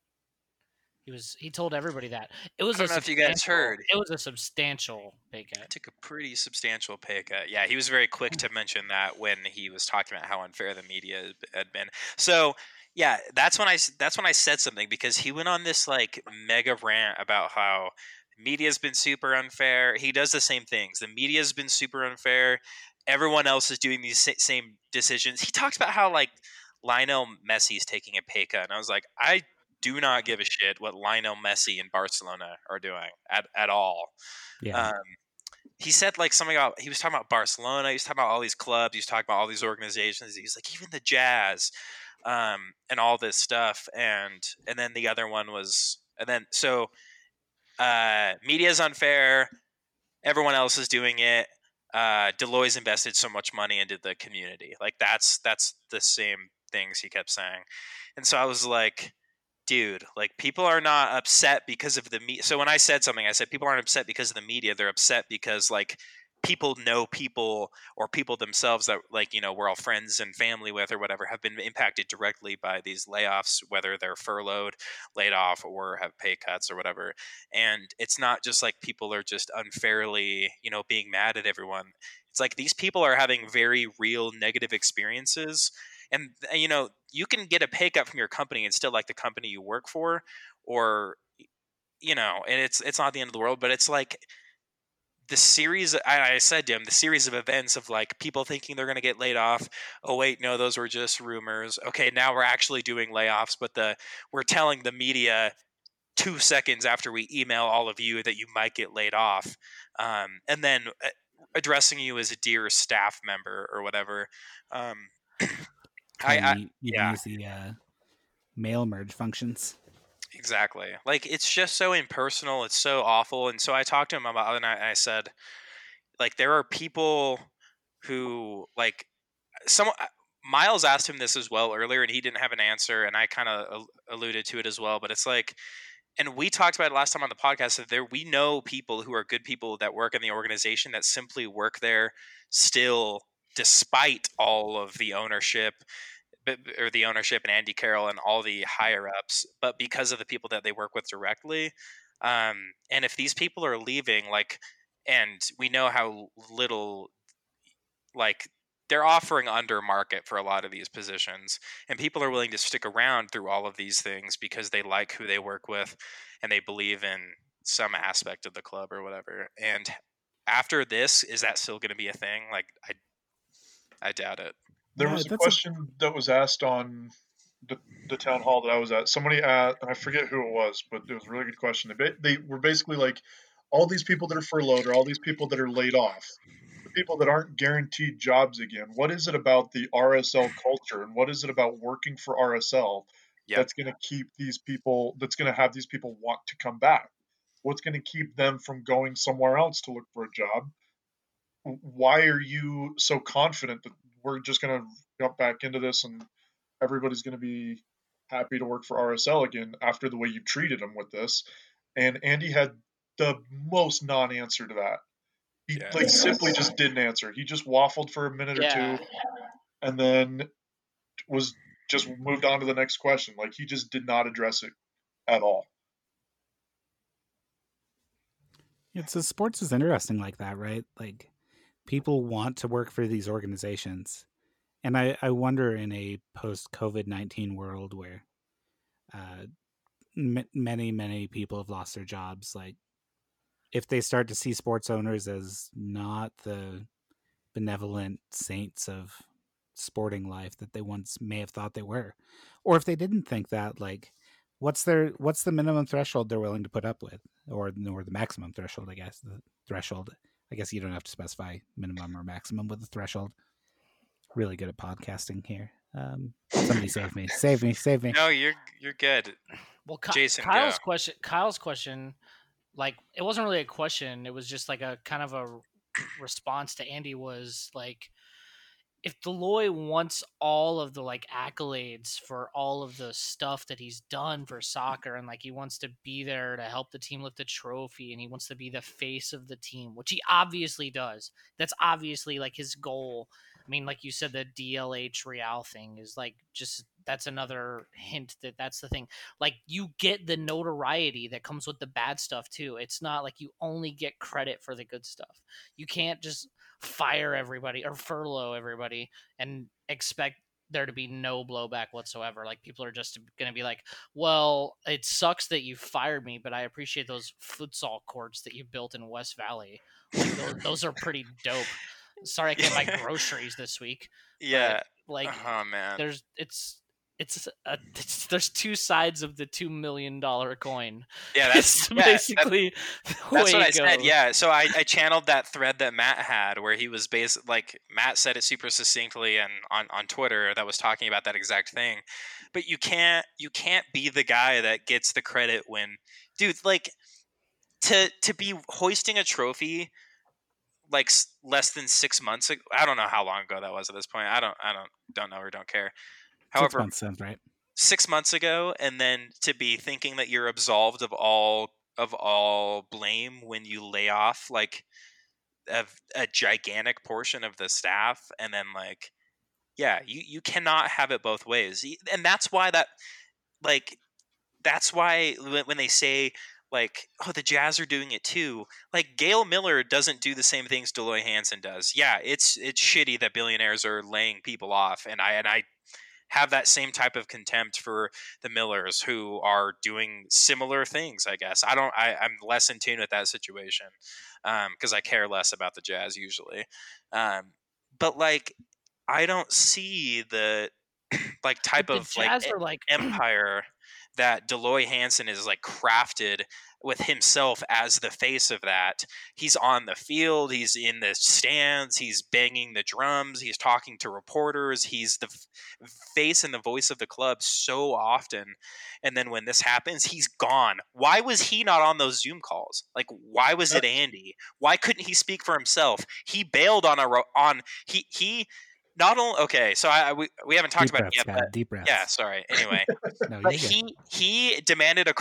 He told everybody that. I don't know if you guys heard. It was a substantial pay cut. Took a pretty substantial pay cut. Yeah, he was very quick to mention that when he was talking about how unfair the media had been. So, yeah, that's when I said something because he went on this like mega rant about how Media's been super unfair. He does the same things. The media's been super unfair. Everyone else is doing these same decisions. He talks about how, like, Lionel Messi is taking a pay cut. And I was like, I do not give a shit what Lionel Messi and Barcelona are doing at all. Yeah. He said, like, something about – he was talking about Barcelona. He was talking about all these clubs. He was talking about all these organizations. He was like, even the Jazz and all this stuff. And then the other one was – and then – so – media is unfair. Everyone else is doing it. Deloitte's invested so much money into the community. Like that's the same things he kept saying. And so I was like, dude, like people are not upset because of the media. So when I said something, I said, people aren't upset because of the media. They're upset because like people know people or people themselves that like, you know, we're all friends and family with or whatever have been impacted directly by these layoffs, whether they're furloughed, laid off or have pay cuts or whatever. And it's not just like people are just unfairly, you know, being mad at everyone. It's like these people are having very real negative experiences. And, you know, you can get a pay cut from your company and still like the company you work for or, you know, and it's not the end of the world, but it's like, the series, I said to him, the series of events of like people thinking they're going to get laid off. Oh wait, no, those were just rumors. Okay, now we're actually doing layoffs, but we're telling the media 2 seconds after we email all of you that you might get laid off, and then addressing you as a dear staff member or whatever. You use the mail merge functions. Exactly. Like, it's just so impersonal. It's so awful. And so I talked to him about it, and I said, like, there are people who, like, Miles asked him this as well earlier, and he didn't have an answer, and I kind of alluded to it as well. But it's like, and we talked about it last time on the podcast, that we know people who are good people that work in the organization that simply work there still despite all of the ownership or the ownership and Andy Carroll and all the higher ups, but because of the people that they work with directly. And if these people are leaving, like, and we know how little, like they're offering under market for a lot of these positions, and people are willing to stick around through all of these things because they like who they work with and they believe in some aspect of the club or whatever. And after this, is that still going to be a thing? Like, I doubt it. There was a question that was asked on the town hall that I was at. Somebody asked, and I forget who it was, but it was a really good question. They were basically like, all these people that are furloughed or all these people that are laid off, the people that aren't guaranteed jobs again, what is it about the RSL culture and what is it about working for RSL that's going to keep these people, that's going to have these people want to come back? What's going to keep them from going somewhere else to look for a job? Why are you so confident that we're just going to jump back into this and everybody's going to be happy to work for RSL again after the way you treated them with this? And Andy had the most non-answer to that. He simply just didn't answer. He just waffled for a minute or two and then was just moved on to the next question. Like, he just did not address it at all. So sports is interesting like that, right? Like, people want to work for these organizations. And I wonder in a post-COVID-19 world where many people have lost their jobs, like if they start to see sports owners as not the benevolent saints of sporting life that they once may have thought they were, or if they didn't think that, like what's the minimum threshold they're willing to put up with, or the maximum threshold, I guess, the threshold. I guess you don't have to specify minimum or maximum with the threshold. Really good at podcasting here. Somebody save me. No, you're good. Well, Jason, Kyle's question, like it wasn't really a question. It was just like a kind of a response to Andy was like, if Deloitte wants all of the like accolades for all of the stuff that he's done for soccer, and like he wants to be there to help the team lift the trophy, and he wants to be the face of the team, which he obviously does. That's obviously like his goal. I mean, like you said, the DLH Real thing is like just that's another hint that that's the thing. Like you get the notoriety that comes with the bad stuff too. It's not like you only get credit for the good stuff. You can't just fire everybody or furlough everybody and expect there to be no blowback whatsoever. Like, people are just going to be like, well, it sucks that you fired me, but I appreciate those futsal courts that you built in West Valley. Like, those are pretty dope. Sorry, I can't buy groceries this week. Yeah. Like, man. There's two sides of the $2 million coin. Yeah, that's basically that's what I said. Yeah, so I channeled that thread that Matt had, where he was basically like, Matt said it super succinctly, and on Twitter that was talking about that exact thing. But you can't be the guy that gets the credit when, dude, like to be hoisting a trophy like less than 6 months ago. I don't know how long ago that was at this point. I don't know or don't care. However, 6 months sounds right. 6 months ago, and then to be thinking that you're absolved of all blame when you lay off like a gigantic portion of the staff, and then like, yeah, you cannot have it both ways, and that's why when they say like, oh, the Jazz are doing it too. Like, Gail Miller doesn't do the same things Deloitte Hansen does. Yeah, it's shitty that billionaires are laying people off, and I have that same type of contempt for the Millers, who are doing similar things, I guess. I'm less in tune with that situation because I care less about the Jazz usually. But like, I don't see the like type of like empire that Deloitte Hansen is like crafted with himself as the face of that. He's on the field, he's in the stands, he's banging the drums, he's talking to reporters, he's the face and the voice of the club so often. And then when this happens, he's gone. Why was he not on those Zoom calls? Like, why was it Andy? Why couldn't he speak for himself? He bailed on not only, okay, so we haven't talked about it yet, but deep breaths. Yeah, sorry. Anyway, no, but he demanded a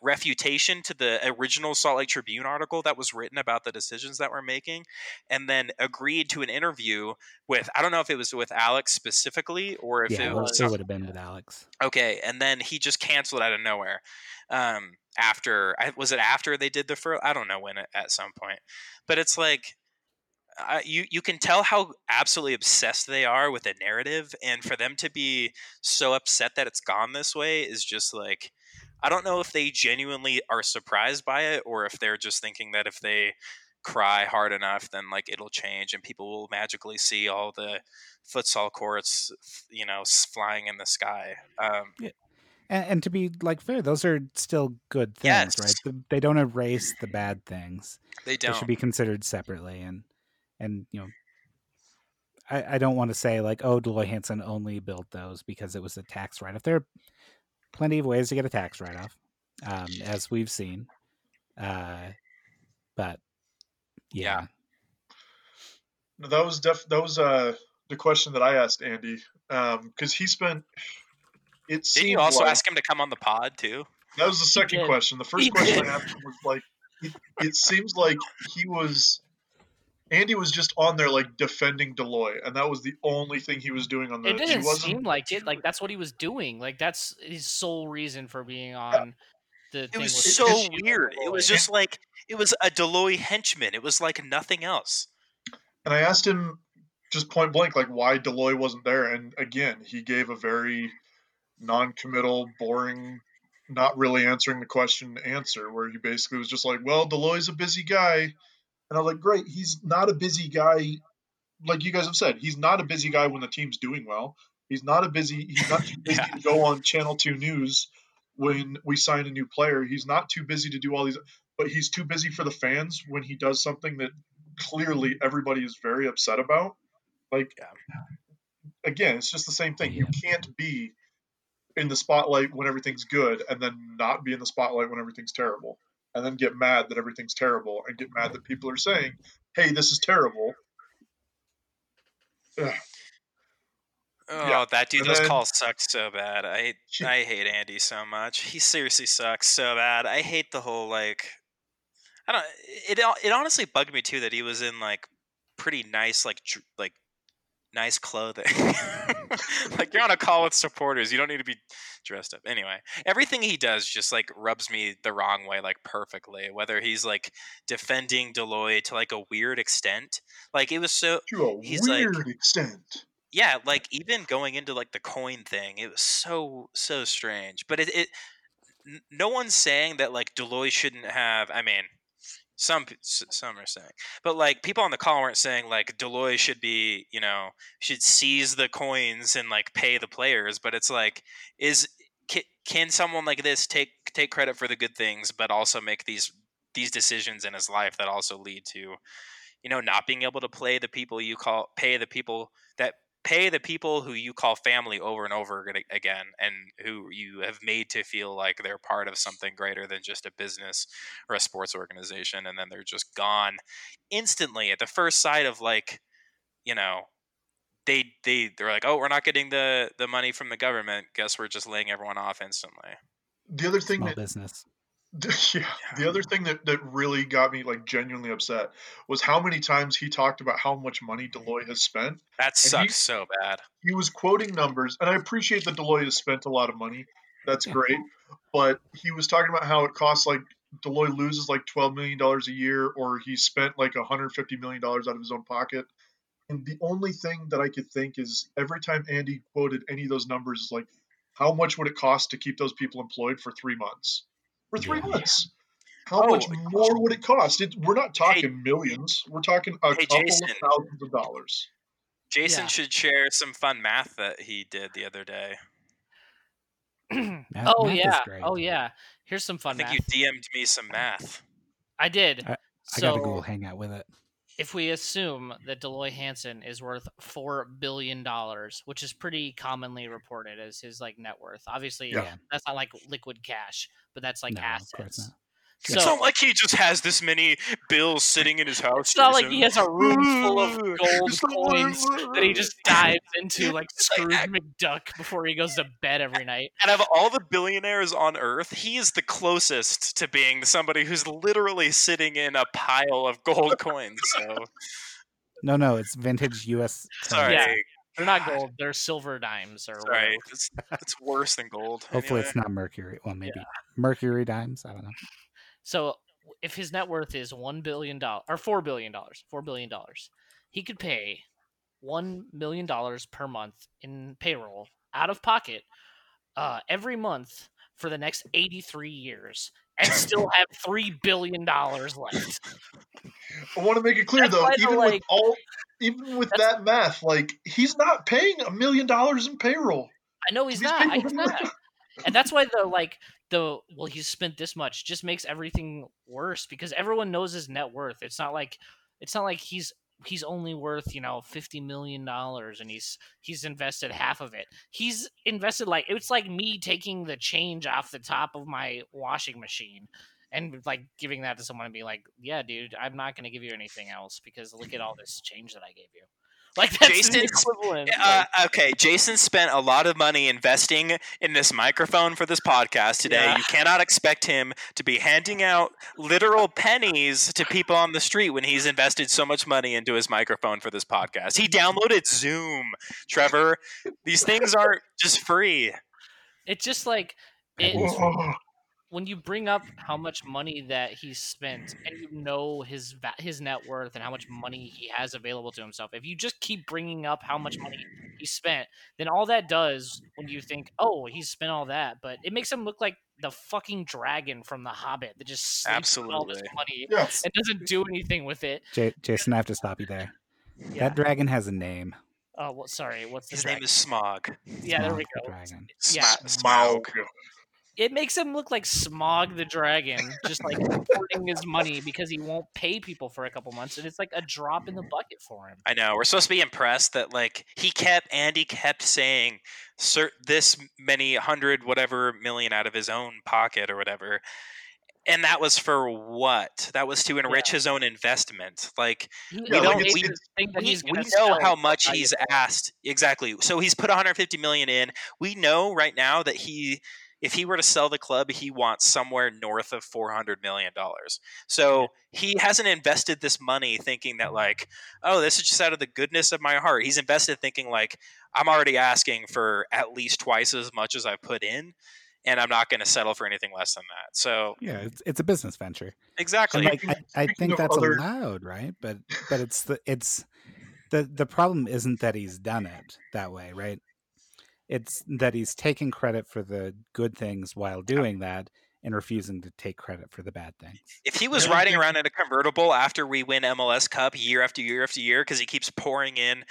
refutation to the original Salt Lake Tribune article that was written about the decisions that we're making, and then agreed to an interview with, I don't know if it was with Alex specifically, or if it would have been with Alex. Okay, and then he just canceled out of nowhere. After they did the furlough? I don't know when. At some point, but it's like. You can tell how absolutely obsessed they are with the narrative, and for them to be so upset that it's gone this way is just like, I don't know if they genuinely are surprised by it, or if they're just thinking that if they cry hard enough, then like it'll change and people will magically see all the futsal courts, you know, flying in the sky. Yeah. And to be like fair, those are still good things, right? They don't erase the bad things. They don't. They should be considered separately. And you know, I don't want to say like, oh, Deloitte Hansen only built those because it was a tax write-off. There are plenty of ways to get a tax write-off, as we've seen. But yeah. That was the question that I asked Andy, because he spent. Did you also ask him to come on the pod too? That was the second question. The first question I asked him was like, it seems like Andy was just on there like defending Deloitte, and that was the only thing he was doing on there. It didn't seem like it. Like, that's what he was doing. Like, that's his sole reason for being on the thing. It was so weird. It was just like, it was a Deloitte henchman. It was like nothing else. And I asked him just point blank, like, why Deloitte wasn't there. And again, he gave a very non-committal, boring, not really answering the question answer, where he basically was just like, well, Deloitte's a busy guy. And I'm like, great, he's not a busy guy. Like you guys have said, he's not a busy guy when the team's doing well. He's not too busy to go on Channel 2 News when we sign a new player. He's not too busy to do all these, but he's too busy for the fans when he does something that clearly everybody is very upset about. Like, again, it's just the same thing. You can't be in the spotlight when everything's good and then not be in the spotlight when everything's terrible. And then get mad that everything's terrible, and get mad that people are saying, "Hey, this is terrible." Ugh. Oh, yeah. That dude! Those calls sucked so bad. I hate Andy so much. He seriously sucks so bad. I hate the whole like. I don't. It honestly bugged me too that he was in like pretty nice like nice clothing. Like, you're on a call with supporters. You don't need to be dressed up. Anyway, everything he does just like rubs me the wrong way, like perfectly, whether he's like defending Deloitte to like a weird extent. Like, it was so, to a weird extent. yeah, like even going into like the coin thing, it was so strange. But it no one's saying that like Deloitte shouldn't have. I mean, some are saying, but like people on the call weren't saying like Deloitte should be, you know, should seize the coins and like pay the players. But it's like, can someone like this take credit for the good things, but also make these decisions in his life that also lead to, you know, not being able to play the people you call pay the people who you call family over and over again, and who you have made to feel like they're part of something greater than just a business or a sports organization, and then they're just gone instantly at the first sight of like, you know, they're like, oh, we're not getting the money from the government. Guess we're just laying everyone off instantly. The other thing, business. Yeah. The other thing that really got me like genuinely upset was how many times he talked about how much money Deloitte has spent. That sucks so bad. He was quoting numbers, and I appreciate that Deloitte has spent a lot of money. That's great. But he was talking about how it costs like Deloitte loses like $12 million a year, or he spent like $150 million out of his own pocket. And the only thing that I could think is every time Andy quoted any of those numbers is like, how much would it cost to keep those people employed for 3 months? How much more would it cost? We're not talking millions. We're talking a couple Jason, of thousands of dollars. Jason should share some fun math that he did the other day. math. Here's some fun math. You DM'd me some math. I did. I got to Google Hangout with it. If we assume that Deloitte Hansen is worth $4 billion, which is pretty commonly reported as his like net worth. Obviously, that's not like liquid cash, but that's like assets. So, it's not like he just has this many bills sitting in his house. It's not like he has a room full of gold coins that he just dives into like Scrooge McDuck before he goes to bed every night. And of all the billionaires on Earth, he is the closest to being somebody who's literally sitting in a pile of gold coins. So, no, it's vintage U.S. Sorry. Yeah, they're not gold. They're silver dimes. Or whatever. It's worse than gold. Hopefully it's not mercury. Well, maybe mercury dimes. I don't know. So if his net worth is $1 billion or $4 billion, he could pay $1 million per month in payroll out of pocket every month for the next 83 years and still have $3 billion left. I want to make it clear, even with that math, like he's not paying $1 million in payroll. I know he's not. And that's why he's spent this much just makes everything worse because everyone knows his net worth. It's not like he's only worth, you know, $50 million and he's invested half of it. He's invested like it's like me taking the change off the top of my washing machine and like giving that to someone and be like, yeah, dude, I'm not going to give you anything else because look at all this change that I gave you. Like that's Jason's equivalent. Jason spent a lot of money investing in this microphone for this podcast today. Yeah. You cannot expect him to be handing out literal pennies to people on the street when he's invested so much money into his microphone for this podcast. He downloaded Zoom, Trevor. These things aren't just free. It's just like when you bring up how much money that he spent and you know his net worth and how much money he has available to himself, if you just keep bringing up how much money he spent, then all that does when you think, oh, he's spent all that, but it makes him look like the fucking dragon from The Hobbit that just sleeps with all this money and doesn't do anything with it. Jason, I have to stop you there. Yeah. That dragon has a name. Oh, well, sorry. What's his name? Is Smaug. Yeah, there we go. Dragon. Yeah, Smaug. It makes him look like Smaug the Dragon, just like hoarding his money because he won't pay people for a couple months, and it's like a drop in the bucket for him. I know. We're supposed to be impressed that like Andy kept saying this many hundred whatever million out of his own pocket or whatever, and that was for what? That was to enrich his own investment. Like we know how much he's asked exactly. So he's put $150 million in. We know right now that if he were to sell the club, he wants somewhere north of $400 million. So he hasn't invested this money thinking that like, oh, this is just out of the goodness of my heart. He's invested thinking like, I'm already asking for at least twice as much as I put in, and I'm not going to settle for anything less than that. So yeah, it's a business venture. Exactly. Like, I think that's allowed, right? But it's the problem isn't that he's done it that way, right? It's that he's taking credit for the good things while doing that and refusing to take credit for the bad things. If he was riding around in a convertible after we win MLS Cup year after year after year, because he keeps pouring in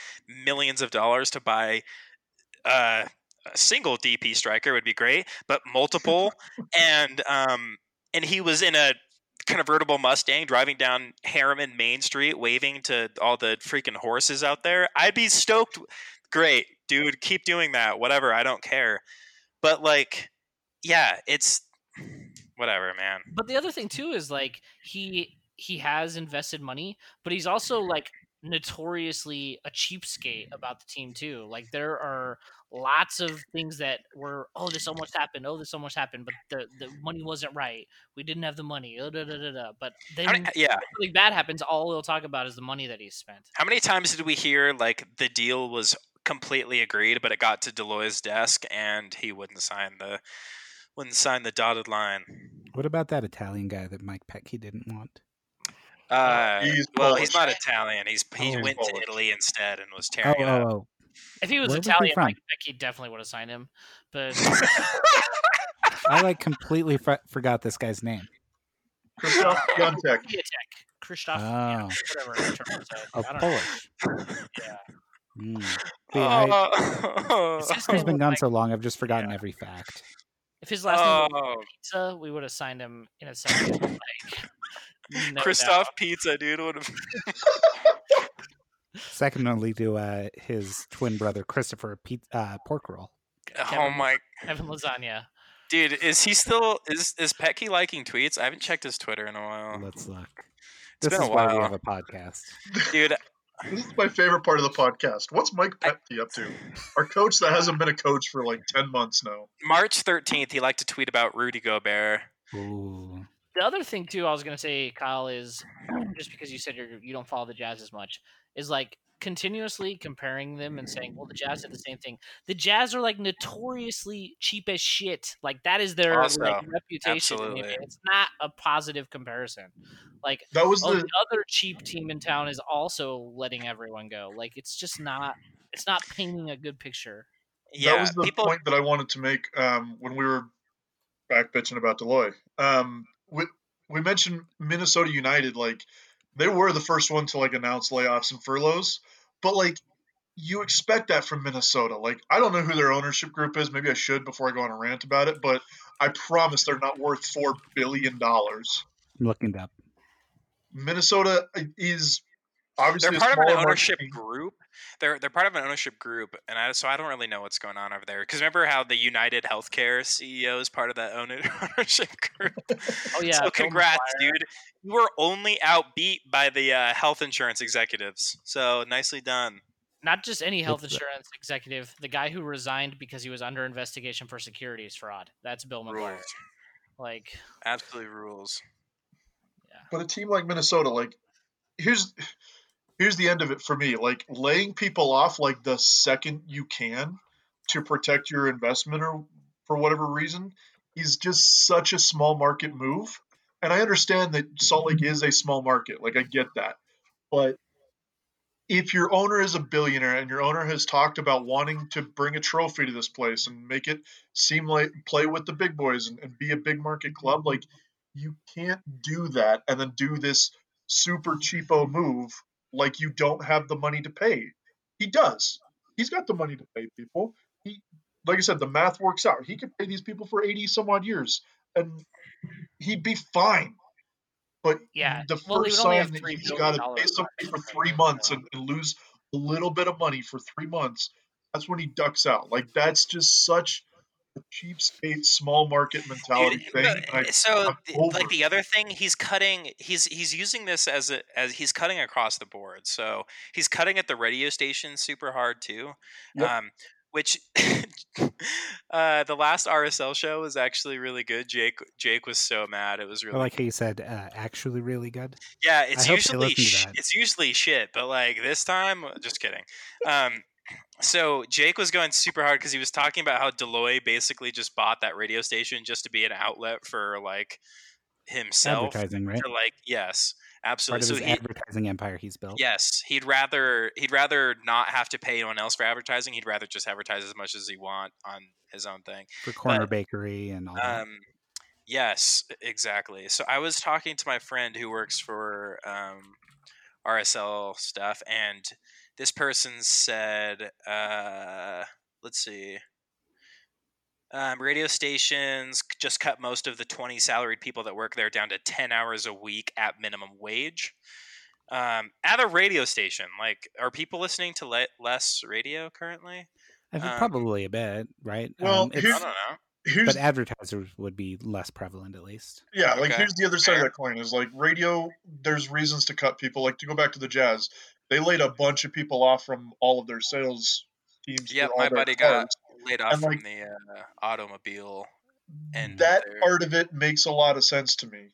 millions of dollars to buy a single DP striker, would be great, but multiple. And he was in a convertible Mustang driving down Harriman Main Street, waving to all the freaking horses out there, I'd be stoked. Great, dude, keep doing that. Whatever, I don't care. But like, yeah, it's whatever, man. But the other thing too is like he has invested money, but he's also like notoriously a cheapskate about the team too. Like there are lots of things that were, this almost happened, but the money wasn't right. We didn't have the money. But then something bad happens, all we'll talk about is the money that he spent. How many times did we hear like the deal was completely agreed, but it got to Deloitte's desk and he wouldn't sign the dotted line? What about that Italian guy that Mike Petke didn't want? He's not Italian. He went Polish. To Italy instead and was tearing up. If he was Italian, Mike Petke definitely would have signed him. But I completely forgot this guy's name. Krzysztof Piątek. Krzysztof, whatever. Polish. Yeah. It's been gone so long, I've just forgotten every fact. If his last name was Pizza, we would have signed him in a second. Krzysztof Pizza, dude, would have. Second only to his twin brother Christopher Pork Roll. Kevin Lasagna. Dude, is he still is Petke liking tweets? I haven't checked his Twitter in a while. Let's look. This is why we have a podcast, dude. This is my favorite part of the podcast. What's Mike Petke up to? Our coach that hasn't been a coach for 10 months now. March 13th, he liked to tweet about Rudy Gobert. Ooh. The other thing, too, I was going to say, Kyle, is just because you said you don't follow the Jazz as much, is continuously comparing them and saying, well, the Jazz did the same thing. The Jazz are notoriously cheap as shit. That is their reputation. Absolutely. It's not a positive comparison. The other cheap team in town is also letting everyone go. It's just not. It's not painting a good picture. Yeah, that was the point that I wanted to make when we were back bitching about Deloitte. We mentioned Minnesota United, they were the first one to announce layoffs and furloughs, but you expect that from Minnesota. I don't know who their ownership group is. Maybe I should before I go on a rant about it, but I promise they're not worth $4 billion. I'm looking it up. Minnesota is obviously they're part of an ownership group. They're part of an ownership group, and so I don't really know what's going on over there. Because remember how the United Healthcare CEO is part of that ownership group? Oh yeah. So congrats, dude. You were only outbeat by the health insurance executives. So nicely done. Not just any health insurance executive. The guy who resigned because he was under investigation for securities fraud. That's Bill McGuire. Absolutely rules. Yeah. But a team like Minnesota, Here's the end of it for me. Laying people off the second you can to protect your investment or for whatever reason is just such a small market move. And I understand that Salt Lake is a small market. I get that. But if your owner is a billionaire and your owner has talked about wanting to bring a trophy to this place and make it seem like play with the big boys and be a big market club, you can't do that and then do this super cheapo move. You don't have the money to pay. He does. He's got the money to pay people. He, like I said, the math works out. He could pay these people for 80 some odd years, and he'd be fine. But the first sign that he's got to pay somebody for 3 months and lose a little bit of money for 3 months, that's when he ducks out. That's just such a cheapskate small market mentality thing. The other thing, he's using this as he's cutting across the board. So he's cutting at the radio station super hard too. Yep. Which the last RSL show was actually really good. Jake was so mad. It was really how you said actually really good. Yeah, it's usually shit, but this time, just kidding. So Jake was going super hard because he was talking about how Deloitte basically just bought that radio station just to be an outlet for himself. Advertising, right? Yes. Absolutely. Part of his advertising empire he's built. Yes, he'd rather not have to pay anyone else for advertising. He'd rather just advertise as much as he wants on his own thing. For Corner Bakery and all that. Yes, exactly. So I was talking to my friend who works for RSL stuff, and this person said, let's see. Radio stations just cut most of the 20 salaried people that work there down to 10 hours a week at minimum wage. At a radio station, like, are people listening to less radio currently? I think probably a bit, right? Well, I don't know. But advertisers would be less prevalent, at least. Yeah, like, okay. Here's the other side of that coin is, like, radio, there's reasons to cut people. Like, to go back to the Jazz, they laid a bunch of people off from all of their sales teams. Yeah, my buddy got laid off from the automobile, and that part of it makes a lot of sense to me.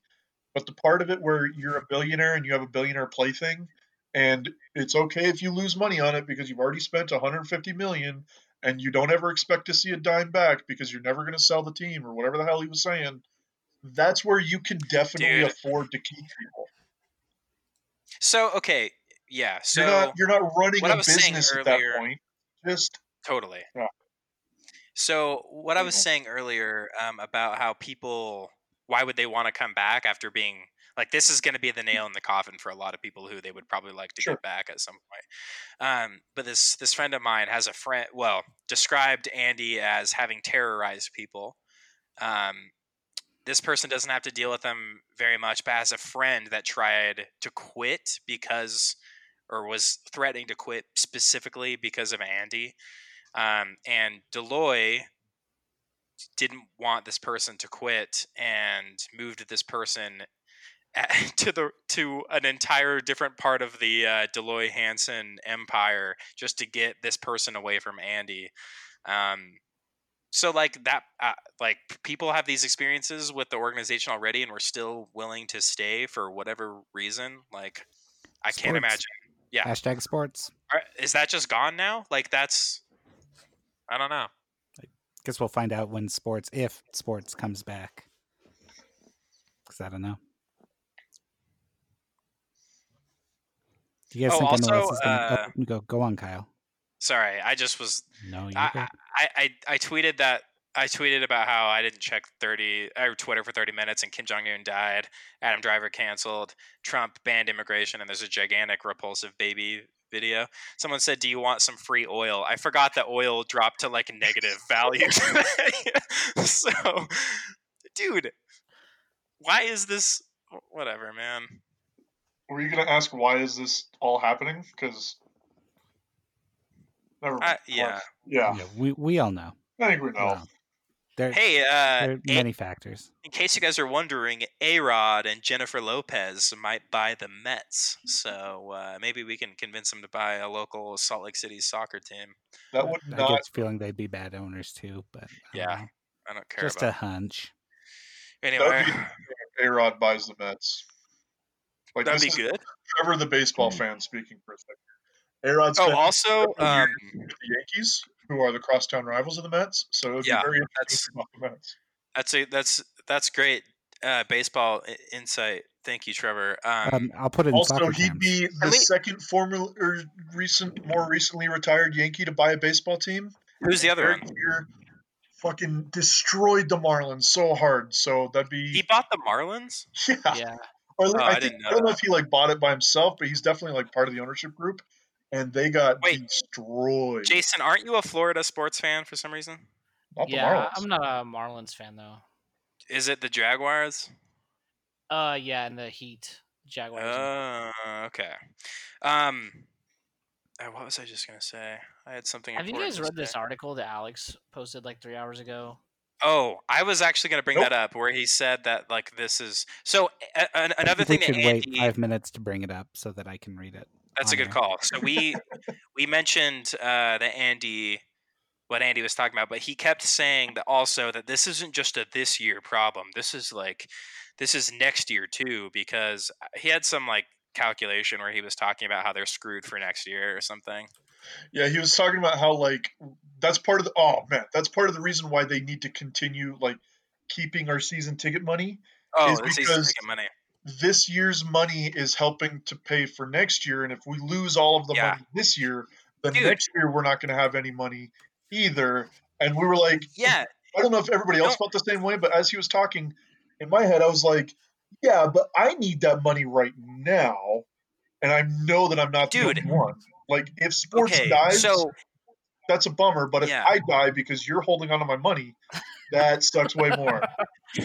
But the part of it where you're a billionaire and you have a billionaire plaything, and it's okay if you lose money on it because you've already spent $150 million, and you don't ever expect to see a dime back because you're never going to sell the team or whatever the hell he was saying. That's where you can definitely afford to keep people. So okay, yeah. So you're not running a business at that point. Just totally. Yeah. So what I was saying earlier about how people, why would they want to come back after being like, this is going to be the nail in the coffin for a lot of people who they would probably like to get back at some point. But this friend of mine has a friend, well, described Andy as having terrorized people. This person doesn't have to deal with them very much, but has a friend that tried to quit or was threatening to quit specifically because of Andy. And Deloitte didn't want this person to quit and moved this person to an entire different part of the Deloitte Hansen empire just to get this person away from Andy. So like that, like people have these experiences with the organization already, and we're still willing to stay for whatever reason. Like I can't imagine. Yeah. #sports. Is that just gone now? Like that's. I don't know. I guess we'll find out when if sports comes back. Because I don't know. You guys think MLS is going to go on, Kyle? Sorry, I just was. No, I tweeted that. I tweeted about how I didn't check Twitter for 30 minutes, and Kim Jong-un died. Adam Driver canceled. Trump banned immigration, and there's a gigantic repulsive baby video. Someone said, do you want some free oil? I forgot that oil dropped to like a negative value today. So, dude, why is this? Whatever, man. Were you going to ask why is this all happening? Because never mind. Yeah. We all know. I think we know. There are many factors. In case you guys are wondering, A-Rod and Jennifer Lopez might buy the Mets, so maybe we can convince them to buy a local Salt Lake City soccer team. That would not. I get the feeling they'd be bad owners too, but I don't care. Just a hunch. Anyway, A-Rod buys the Mets. Like, that'd be good. Trevor, the baseball fan, speaking for a second. A-Rod's also the Yankees, who are the crosstown rivals of the Mets. So it would be very interesting about the Mets. That's great baseball insight. Thank you, Trevor. I'll put it in also, he'd be the second more recently retired Yankee to buy a baseball team. Who's the other one? Fucking destroyed the Marlins so hard. So that'd be. He bought the Marlins? Yeah. Or I don't know if he like bought it by himself, but he's definitely like part of the ownership group. And they got destroyed. Jason, aren't you a Florida sports fan for some reason? Not the Marlins. I'm not a Marlins fan though. Is it the Jaguars? Yeah, and the Heat. Jaguars. Okay. What was I just gonna say? I had something. Have you guys read this article that Alex posted like 3 hours ago? Oh, I was actually gonna bring that up, where he said that like this is so. Another thing that Andy. Wait 5 minutes to bring it up so that I can read it. That's a good call. So we mentioned what Andy was talking about, but he kept saying that also that this isn't just a this year problem. This is next year too, because he had some like calculation where he was talking about how they're screwed for next year or something. Yeah, he was talking about how like that's part of the reason why they need to continue like keeping our season ticket money. Oh, is because season ticket money. this year's money is helping to pay for next year. And if we lose all of the money this year, then next year we're not going to have any money either. And we were like, I don't know if everybody else felt the same way, but as he was talking in my head, I was like, yeah, but I need that money right now. And I know that I'm not the only one. Like, if sports dies, that's a bummer. But if I die because you're holding on to my money, that sucks way more,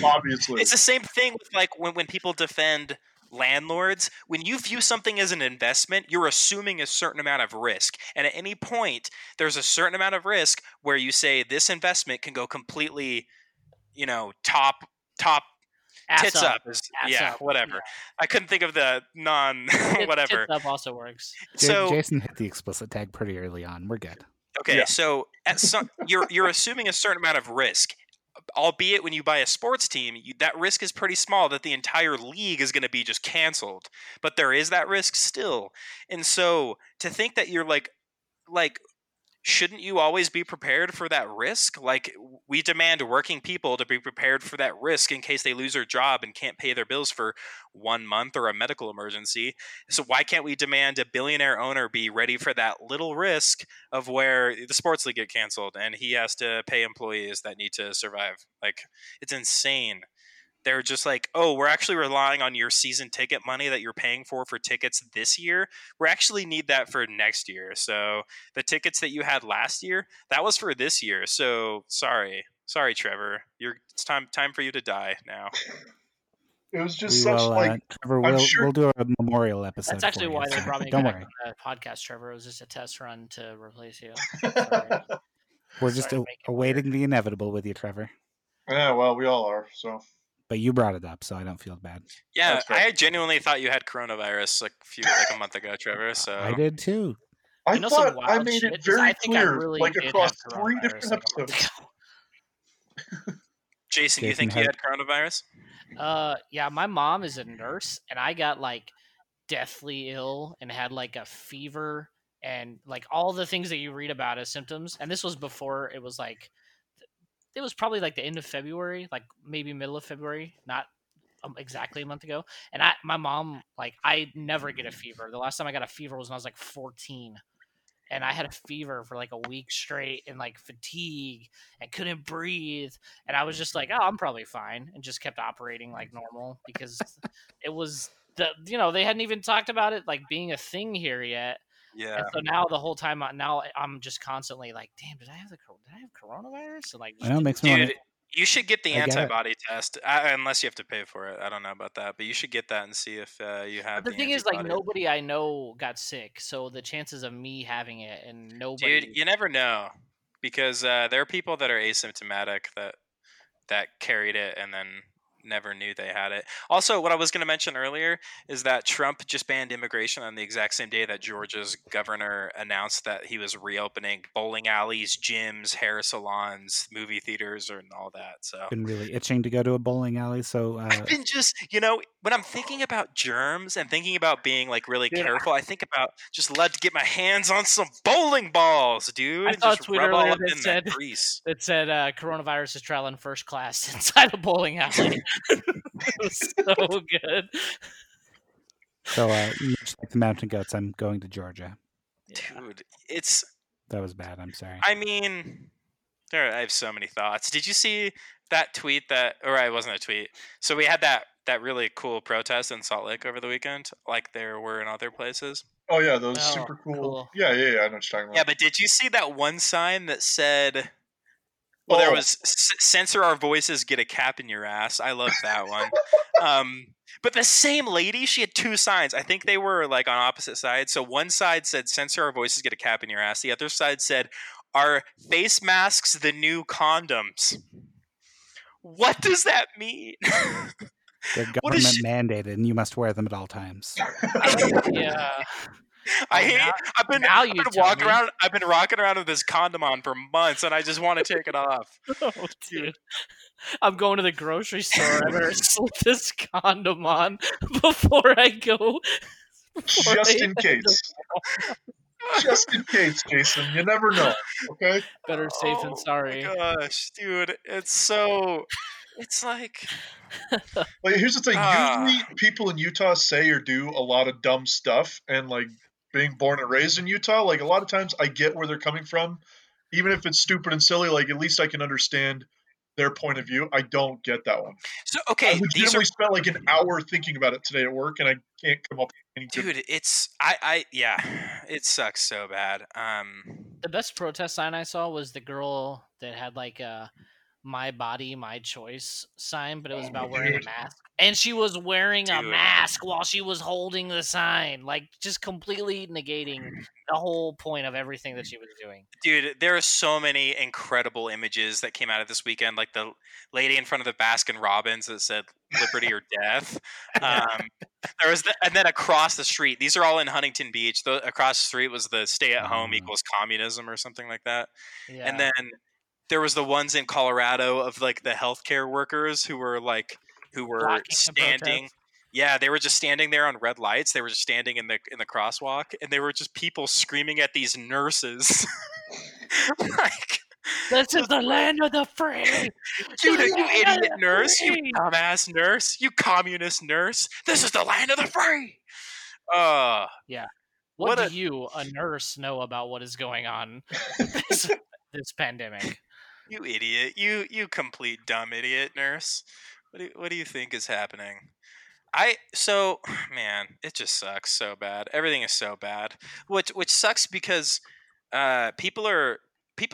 obviously. It's the same thing with, like, when people defend landlords. When you view something as an investment, you're assuming a certain amount of risk. And at any point, there's a certain amount of risk where you say this investment can go completely, you know, top tits up. Whatever. Yeah. I couldn't think of the whatever. Tits up also works. So Jason hit the explicit tag pretty early on. We're good. Okay, so at some, you're assuming a certain amount of risk, albeit when you buy a sports team, that risk is pretty small that the entire league is going to be just canceled. But there is that risk still. And so to think that you're like, shouldn't you always be prepared for that risk? Like, we demand working people to be prepared for that risk in case they lose their job and can't pay their bills for 1 month or a medical emergency. So why can't we demand a billionaire owner be ready for that little risk of where the sports league get canceled and he has to pay employees that need to survive? Like, it's insane. They're just like, oh, we're actually relying on your season ticket money that you're paying for tickets this year. We actually need that for next year. So the tickets that you had last year, that was for this year. So sorry, Trevor, it's time for you to die now. It was just Trevor, we'll do a memorial episode. That's actually why they brought me back on the podcast, Trevor. It was just a test run to replace you. We're just awaiting the inevitable with you, Trevor. Yeah, well, we all are, so. But you brought it up, so I don't feel bad. Yeah, I genuinely thought you had coronavirus a month ago, Trevor. So I did too. I thought I made it very clear, like across 3 different episodes. Jason, do you think you had coronavirus? Yeah, my mom is a nurse, and I got like deathly ill and had like a fever and like all the things that you read about as symptoms. And this was before it was like. It was probably like the end of February, like maybe middle of February, not exactly a month ago. And my mom, like, I never get a fever. The last time I got a fever was when I was like 14, and I had a fever for like a week straight and like fatigue and couldn't breathe. And I was just like, oh, I'm probably fine. And just kept operating like normal because it was they hadn't even talked about it like being a thing here yet. Yeah. And so now the whole time, now I'm just constantly like, damn, did I have coronavirus? And like, I know, makes me dude, you should get the antibody test unless you have to pay for it. I don't know about that, but you should get that and see if you have. But the thing is, like, nobody I know got sick, so the chances of me having it and nobody. Dude, you never know because there are people that are asymptomatic that carried it and then. Never knew they had it. Also, what I was going to mention earlier is that Trump just banned immigration on the exact same day that Georgia's governor announced that he was reopening bowling alleys, gyms, hair salons, movie theaters, and all that. So I've been really itching to go to a bowling alley. So I've been just, when I'm thinking about germs and thinking about being like really careful, I think about just allowed to get my hands on some bowling balls, dude. I saw a tweet earlier that said coronavirus is traveling first class inside a bowling alley. It was so good. So, much like the mountain goats, I'm going to Georgia. Dude, that was bad. I'm sorry. I mean, I have so many thoughts. Did you see that tweet it wasn't a tweet. So we had that really cool protest in Salt Lake over the weekend, like there were in other places. Oh yeah, those super cool. Yeah. I know what you're talking about. Yeah, but did you see that one sign that said? Well, there was censor our voices, get a cap in your ass. I love that one. But the same lady, she had 2 signs. I think they were like on opposite sides. So one side said censor our voices, get a cap in your ass. The other side said, are face masks the new condoms? What does that mean? They're government mandated and you must wear them at all times. Yeah. I've been rocking around with this condom on for months, and I just want to take it off. Oh, dude. I'm going to the grocery store. I better slip this condom on before I go. Just in case, Jason. You never know. Okay. Better safe than sorry. Gosh, dude, it's so. It's like... Like, here's the thing. Usually people in Utah say or do a lot of dumb stuff, and, like, being born and raised in Utah, like, a lot of times I get where they're coming from. Even if it's stupid and silly, like, at least I can understand their point of view. I don't get that one. So, okay. I legitimately spent, like, an hour thinking about it today at work, and I can't come up with any good... Dude, it's... Yeah. It sucks so bad. The best protest sign I saw was the girl that had, like, a... My body, my choice sign, but it was about wearing a mask. And she was wearing a mask while she was holding the sign, like just completely negating the whole point of everything that she was doing. Dude, there are so many incredible images that came out of this weekend, like the lady in front of the Baskin Robbins that said liberty or death. There was and then across the street, these are all in Huntington Beach. Across the street was the stay at home equals communism or something like that. Yeah. And then there was the ones in Colorado of like the healthcare workers who were standing. Yeah, they were just standing there on red lights. They were just standing in the crosswalk, and they were just people screaming at these nurses. Like, this is the land of the free. Dude, you idiot nurse, you dumbass nurse, you communist nurse. This is the land of the free. Yeah. What do you, a nurse, know about what is going on with this pandemic? You idiot. You complete dumb idiot, nurse. What do you think is happening? Man, it just sucks so bad. Everything is so bad. Which sucks because people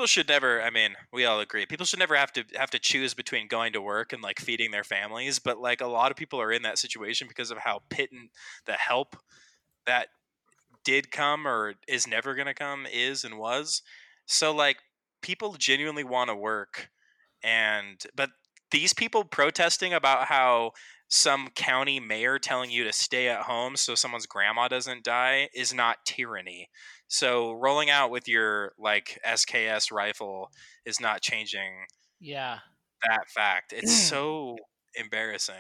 should never, I mean, we all agree, people should never have to choose between going to work and like feeding their families, but like a lot of people are in that situation because of how pittant the help that did come or is never going to come is and was. So like people genuinely want to work, but these people protesting about how some county mayor telling you to stay at home so someone's grandma doesn't die is not tyranny. So rolling out with your like SKS rifle is not changing that fact. It's so embarrassing.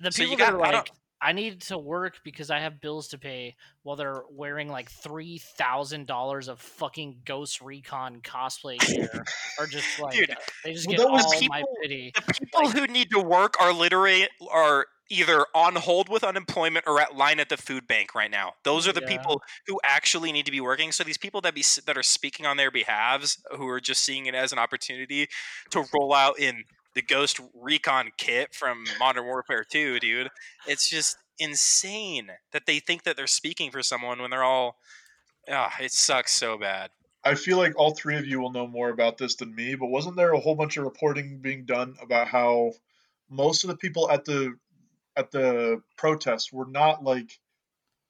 The people that are like, I need to work because I have bills to pay, while they're wearing like $3,000 of fucking Ghost Recon cosplay gear, or just like Dude, they just get all people, my pity. The people who need to work are either on hold with unemployment or at line at the food bank right now. Those are the people who actually need to be working. So these people that are speaking on their behalves, who are just seeing it as an opportunity to roll out in the Ghost Recon kit from Modern Warfare 2, dude. It's just insane that they think that they're speaking for someone when they're all... it sucks so bad. I feel like all three of you will know more about this than me, but wasn't there a whole bunch of reporting being done about how most of the people at the protests were not, like,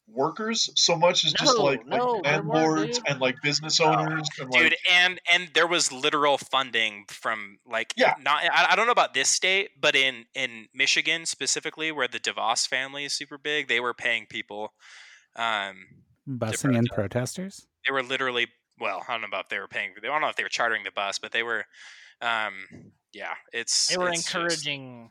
workers so much as just like landlords and like business owners and there was literal funding from like I don't know about this state, but in Michigan specifically, where the DeVos family is super big, they were paying people busing in protesters. They were literally I don't know about if they were paying, I don't know if they were chartering the bus, but they were they were encouraging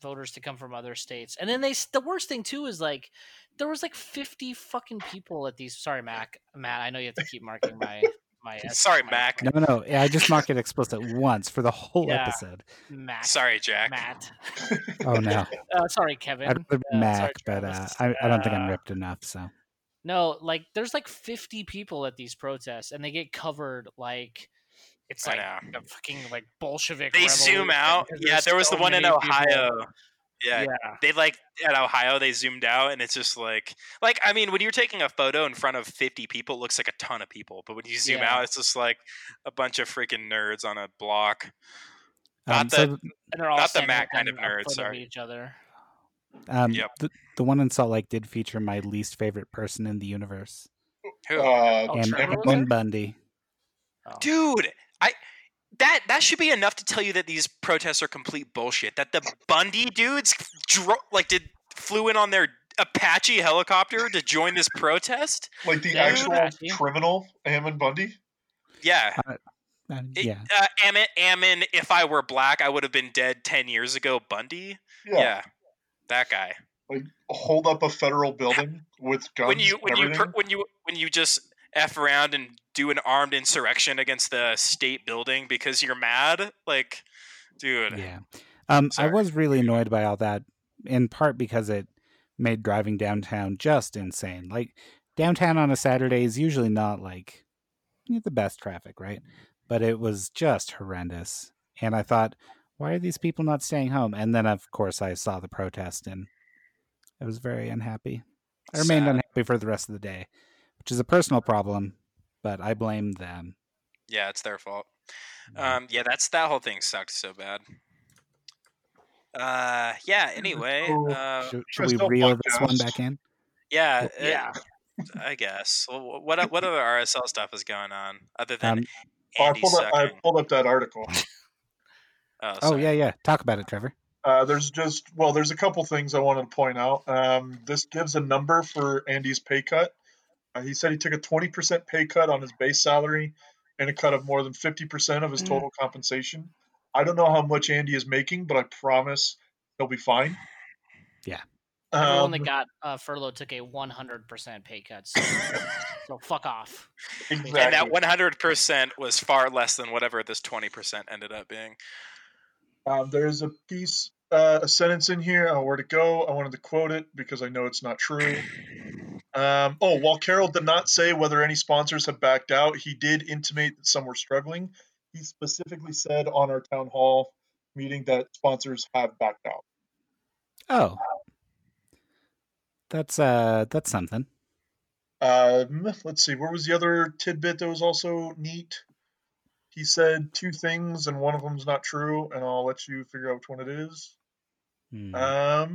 voters to come from other states. And then the worst thing too is like there was like 50 fucking people at these. Sorry, Matt, I know you have to keep marking my sorry, Mac. No. Yeah, I just marked it explicit once for the whole episode. Mac. Sorry, Jack. Matt. Oh no. Sorry, Kevin. I'd put Mac, sorry, but I don't think I'm ripped enough. So no, like there's like 50 people at these protests, and they get covered like it's like a fucking like Bolshevik. They zoom out. Yeah, there was the one in Ohio. People. Yeah, they like at Ohio they zoomed out, and it's just like I mean, when you're taking a photo in front of 50 people, it looks like a ton of people, but when you zoom out, it's just like a bunch of freaking nerds on a block. Not the Mac kind of nerds. Sorry. Each other. The one in Salt Lake did feature my least favorite person in the universe. Who? And Bundy. Oh. Dude, That should be enough to tell you that these protests are complete bullshit. That the Bundy dudes flew in on their Apache helicopter to join this protest. Like the actual criminal Ammon Bundy. Yeah. Ammon, if I were black, I would have been dead 10 years ago. Bundy. Yeah. That guy. Like hold up a federal building with guns. When you just F around and do an armed insurrection against the state building because you're mad, like, dude. Yeah, I was really annoyed by all that, in part because it made driving downtown just insane. Like, downtown on a Saturday is usually not like the best traffic, right? But it was just horrendous. And I thought, why are these people not staying home? And then, of course, I saw the protest and I was very unhappy. I remained unhappy for the rest of the day, which is a personal problem, but I blame them. Yeah, it's their fault. Yeah, that whole thing sucked so bad. Yeah, anyway. Should we reel this one back in? Yeah, yeah. I guess. Well, what other RSL stuff is going on other than Andy sucking? I pulled up that article. Yeah. Talk about it, Trevor. There's a couple things I wanted to point out. This gives a number for Andy's pay cut. He said he took a 20% pay cut on his base salary and a cut of more than 50% of his total compensation. I don't know how much Andy is making, but I promise he'll be fine. Yeah. Everyone that got furloughed took a 100% pay cut, so fuck off. Exactly. And that 100% was far less than whatever this 20% ended up being. There's a piece, a sentence in here. Where'd it go? I wanted to quote it because I know it's not true. While Carroll did not say whether any sponsors have backed out, he did intimate that some were struggling. He specifically said on our town hall meeting that sponsors have backed out. Oh. That's something. Let's see. Where was the other tidbit that was also neat? He said two things, and one of them's not true, and I'll let you figure out which one it is. Oh,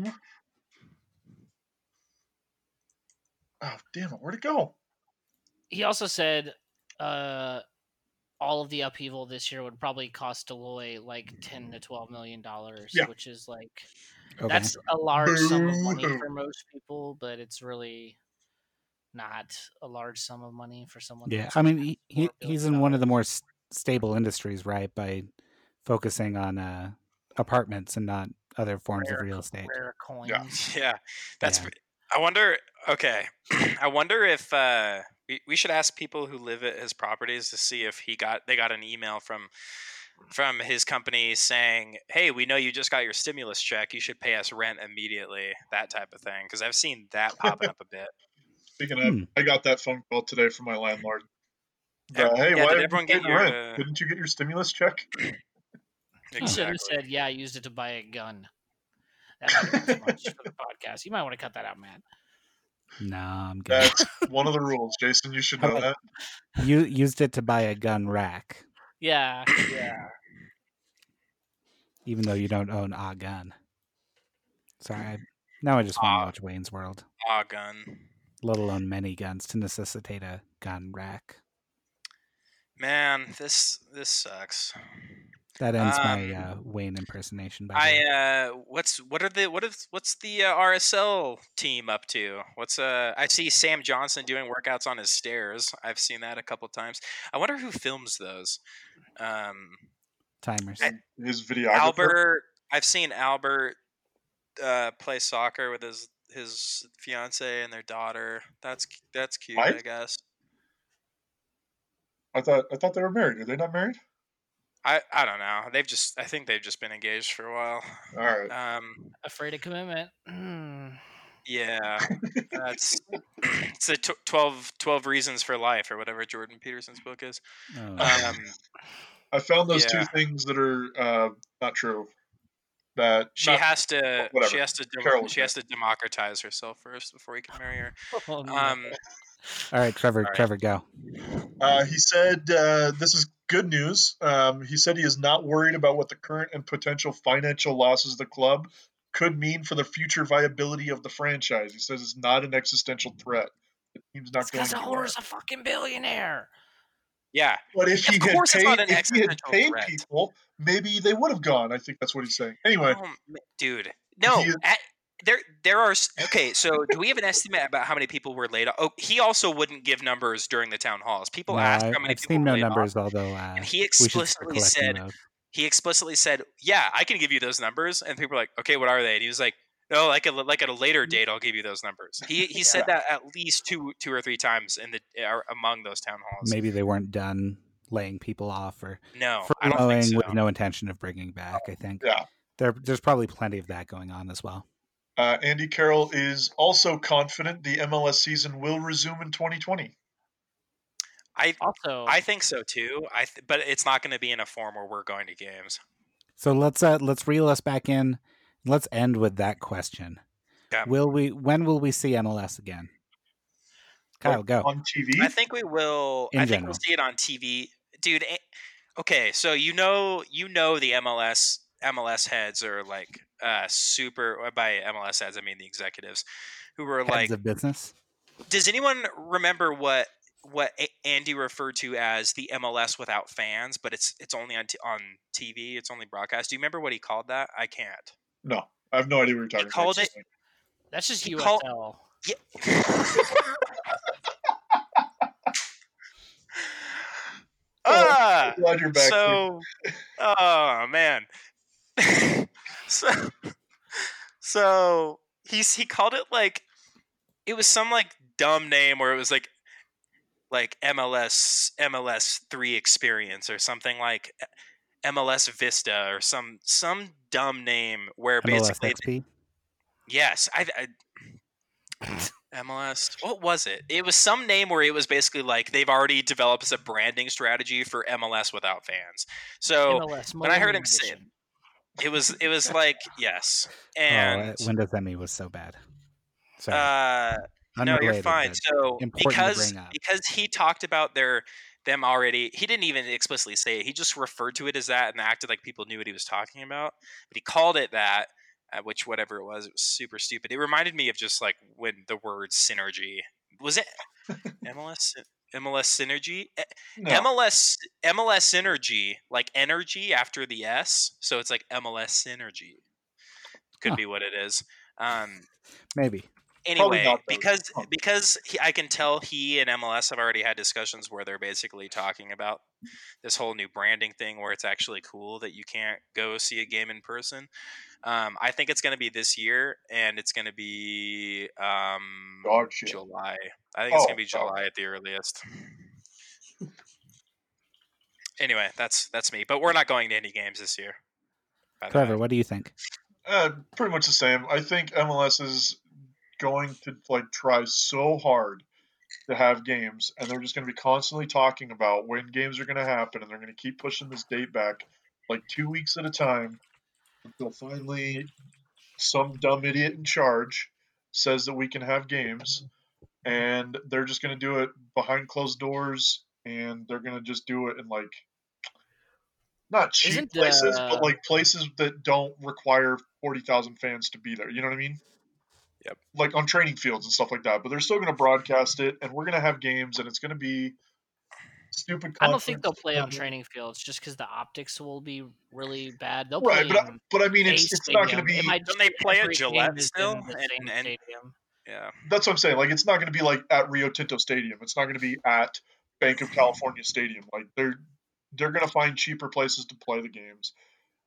damn it. Where'd it go? He also said all of the upheaval this year would probably cost Deloitte like $10 to $12 million, which is like... Okay. That's a large sum of money for most people, but it's really not a large sum of money for someone. Yeah, I mean, he's in one of the more stable industries, right? By focusing on apartments and not other forms of real estate. Rare coins. Yeah. I wonder. Okay, I wonder if we should ask people who live at his properties to see if they got an email from his company saying, hey, we know you just got your stimulus check. You should pay us rent immediately, that type of thing. Because I've seen that popping up a bit. Speaking of, I got that phone call today from my landlord. Hey, why didn't you get your rent? Didn't you get your stimulus check? Exactly. You should have said, I used it to buy a gun. That might have been too much for the podcast. You might want to cut that out, man. No, I'm good. That's one of the rules, Jason. You should know that. You used it to buy a gun rack. Yeah. Even though you don't own a gun. Sorry. Now I just want to watch Wayne's World. A gun. Let alone many guns to necessitate a gun rack. Man, this sucks. That ends my Wayne impersonation. By the way. What's the RSL team up to? I see Sam Johnson doing workouts on his stairs. I've seen that a couple times. I wonder who films those. Timers. His videographer. Albert. I've seen Albert play soccer with his fiance and their daughter. That's cute. What? I guess. I thought they were married. Are they not married? I don't know. I think they've just been engaged for a while. All right. Afraid of commitment. Yeah. It's the 12 Reasons for Life or whatever Jordan Peterson's book is. I found those two things that are not true. That she has to democratize herself first before we can marry her. Oh, no. All right, Trevor, go. He said this is good news. He said he is not worried about what the current and potential financial losses of the club could mean for the future viability of the franchise. He says it's not an existential threat. The team's not going to Hora's a fucking billionaire. Yeah. But if he had paid people, maybe they would have gone. I think that's what he's saying. Anyway. Dude. No. There are – okay, so do we have an estimate about how many people were laid off? Oh, he also wouldn't give numbers during the town halls. People asked how many people were laid off. I've seen no numbers, although and he explicitly said, yeah, I can give you those numbers. And people were like, okay, what are they? And he was like, no, like at a later date, I'll give you those numbers. He said that at least two or three times among those town halls. Maybe they weren't done laying people off or furloughing with no intention of bringing back, I think. Yeah. There's probably plenty of that going on as well. Andy Carroll is also confident the MLS season will resume in 2020. I think so too. But it's not going to be in a form where we're going to games. So let's reel us back in. Let's end with that question. Yeah. When will we see MLS again? Kyle, go. On TV? I think we will. I think we'll see it on TV, dude. Okay, so you know the MLS heads are like super. By MLS heads, I mean the executives who were heads like of business. Does anyone remember what Andy referred to as the MLS without fans, but it's only on TV. It's only broadcast. Do you remember what he called that? I can't. No, I have no idea what you're talking about. He called it. That's just USL. Yeah. I'm glad you're back. So, oh man. so he called it like it was some like dumb name where it was like MLS 3 experience or something like MLS Vista or some dumb name where basically MLS XP? Yes, I MLS. What was it? It was some name where it was basically like they've already developed a branding strategy for MLS without fans. So MLS, when I heard him say it was like yes. And when does that mean was so bad? Sorry. Unrelated, no, you're fine. So because he talked about them already, he didn't even explicitly say it. He just referred to it as that and acted like people knew what he was talking about. But he called it that. Which whatever it was super stupid. It reminded me of just like when the word synergy was it MLS synergy? No. MLS synergy, like energy after the S, so it's like MLS synergy. Could be what it is. Maybe. Anyway, because I can tell he and MLS have already had discussions where they're basically talking about this whole new branding thing where it's actually cool that you can't go see a game in person. I think it's going to be this year, and it's going to be July. I think it's going to be July at the earliest. Anyway, that's me. But we're not going to any games this year. Trevor, what do you think? Pretty much the same. I think MLS is going to like try so hard to have games, and they're just going to be constantly talking about when games are going to happen, and they're going to keep pushing this date back like 2 weeks at a time until finally some dumb idiot in charge says that we can have games, and they're just going to do it behind closed doors, and they're going to just do it in like not cheap places, but like places that don't require 40,000 fans to be there. You know what I mean? Yep. Like on training fields and stuff like that, but they're still going to broadcast it, and we're going to have games, and it's going to be stupid. I don't think they'll play on training fields just because the optics will be really bad. They'll play, but I mean, it's not going to be. Don't they play at Gillette still? And yeah, that's what I'm saying. Like, it's not going to be like at Rio Tinto Stadium. It's not going to be at Bank of California Stadium. Like, they're going to find cheaper places to play the games.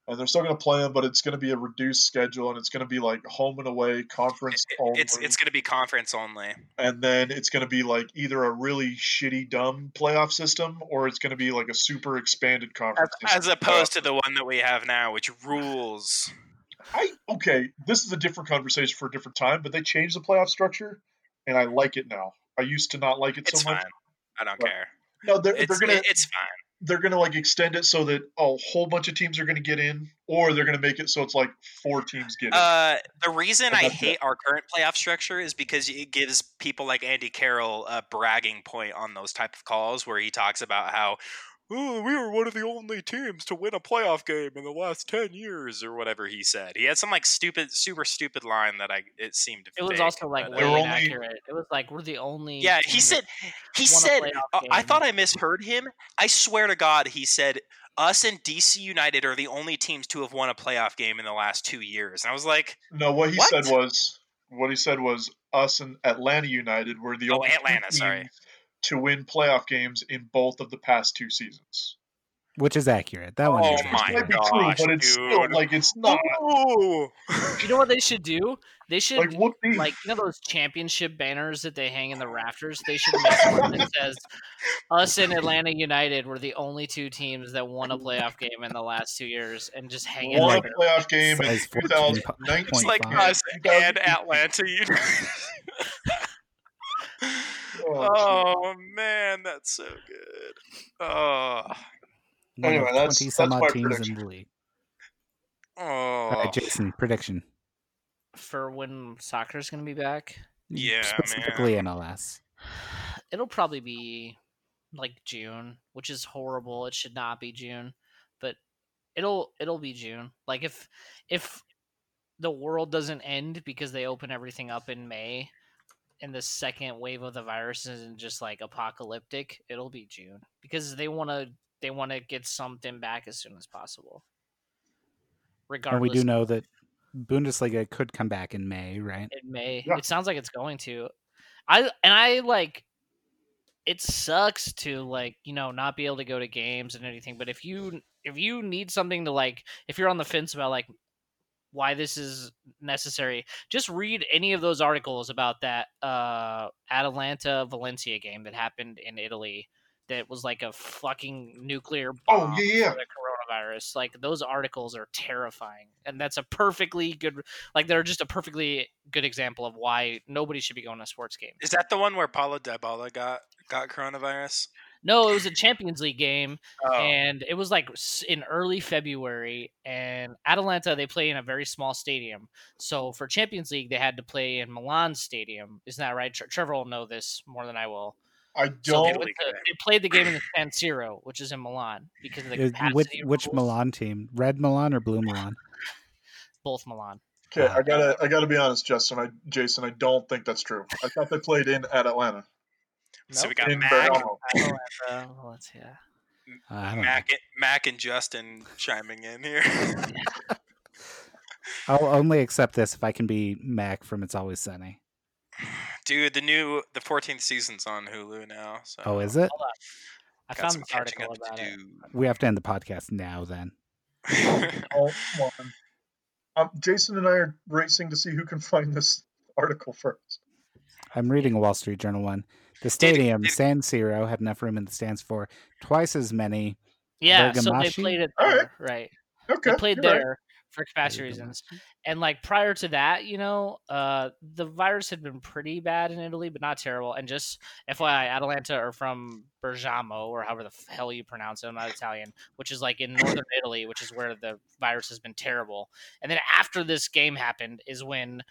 And they're still going to play them, but it's going to be a reduced schedule, and it's going to be like home and away, conference only. It's going to be conference only. And then it's going to be like either a really shitty, dumb playoff system, or it's going to be like a super expanded conference system. As opposed to the one that we have now, which rules. Okay, this is a different conversation for a different time, but they changed the playoff structure, and I like it now. I used to not like it so much. It's fine. I don't care. No, it's fine. They're going to like extend it so that a whole bunch of teams are going to get in, or they're going to make it so it's like 4 teams get in. The reason I hate our current playoff structure is because it gives people like Andy Carroll a bragging point on those type of calls where he talks about how, we were one of the only teams to win a playoff game in the last 10 years or whatever he said. He had some like super stupid line that it seemed to fake. Was also like way inaccurate. It was like we're the only. Yeah, he said. I thought I misheard him. I swear to God, he said us and DC United are the only teams to have won a playoff game in the last 2 years. And I was like, no. What he said was us and Atlanta United were the only teams to win playoff games in both of the past 2 seasons. Which is accurate. That one. Oh my gosh, true, but it's dude! Still, like it's not. Ooh. You know what they should do? They should like you know those championship banners that they hang in the rafters. They should make one that says, "Us and Atlanta United were the only two teams that won a playoff game in the last 2 years," and just hang it. Won a playoff game in 2019. It's like us and Atlanta United. Oh man, that's so good. Oh. Anyway, that's my teams prediction. In the league. Oh. All right, Jason, prediction. For when soccer's going to be back? Yeah, specifically man. MLS. It'll probably be like June, which is horrible. It should not be June, but it'll be June. Like if the world doesn't end because they open everything up in May and the second wave of the virus isn't just like apocalyptic, it'll be June because they want to get something back as soon as possible. Regardless, and we do know that Bundesliga could come back in May, right? In May, yeah. It sounds like it's going to. I like. It sucks to like not be able to go to games and anything, but if you need something to like, if you're on the fence about like why this is necessary, just read any of those articles about that Atalanta-Valencia game that happened in Italy. That was like a fucking nuclear bomb for the coronavirus. Like those articles are terrifying, and that's a perfectly good. Like they're just a perfectly good example of why nobody should be going to sports games. Is that the one where Paulo Dybala got coronavirus? No, it was a Champions League game, and it was like in early February. And Atalanta, they play in a very small stadium, so for Champions League they had to play in Milan Stadium. Isn't that right? Trevor will know this more than I will. I don't. So they played the game in the San Siro, which is in Milan, because of the capacity. Which Milan team? Red Milan or Blue Milan? Both Milan. Okay, I gotta be honest, Jason. I don't think that's true. I thought they played in at Atlanta. Nope. So we got Mac and Justin chiming in here. I'll only accept this if I can be Mac from It's Always Sunny. Dude, the 14th season's on Hulu now. So. Oh, is it? I found an article about it. We have to end the podcast now, then. Oh, come on. Jason and I are racing to see who can find this article first. I'm reading a Wall Street Journal one. The stadium, San Siro, had enough room in the stands for twice as many. Yeah, Bergamashi. So they played it there, right. Okay, they played there. Right. For capacity reasons. And like prior to that, the virus had been pretty bad in Italy, but not terrible. And just FYI, Atalanta are from Bergamo, or however the hell you pronounce it. I'm not Italian, which is like in northern Italy, which is where the virus has been terrible. And then after this game happened is when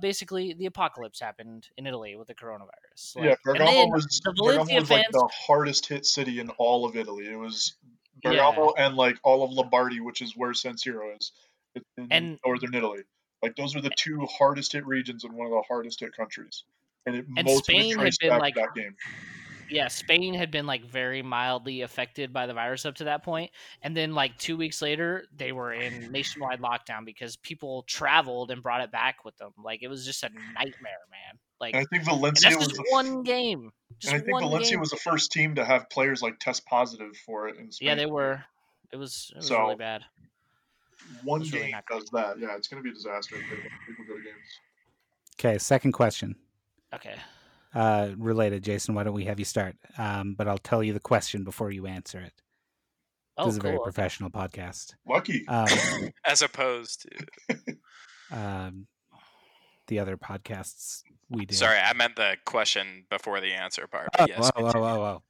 basically the apocalypse happened in Italy with the coronavirus. Like, yeah, Bergamo was like the hardest hit city in all of Italy. It was Bergamo and like all of Lombardy, which is where San Siro is. In northern Italy, like those are the two hardest hit regions in one of the hardest hit countries, and Spain had been like that game. Yeah, Spain had been like very mildly affected by the virus up to that point, and then like 2 weeks later, they were in nationwide lockdown because people traveled and brought it back with them. Like it was just a nightmare, man. Like and I think Valencia was just one game. And I think Valencia was the first team to have players like test positive for it in Spain. Yeah, they were. It was really bad. One game really does that. Yeah, it's going to be a disaster if people go to games. Okay, second question. Okay. Related, Jason, why don't we have you start? But I'll tell you the question before you answer it. Oh, this is a very professional podcast. Lucky. As opposed to the other podcasts we do. Sorry, I meant the question before the answer part. Yes, I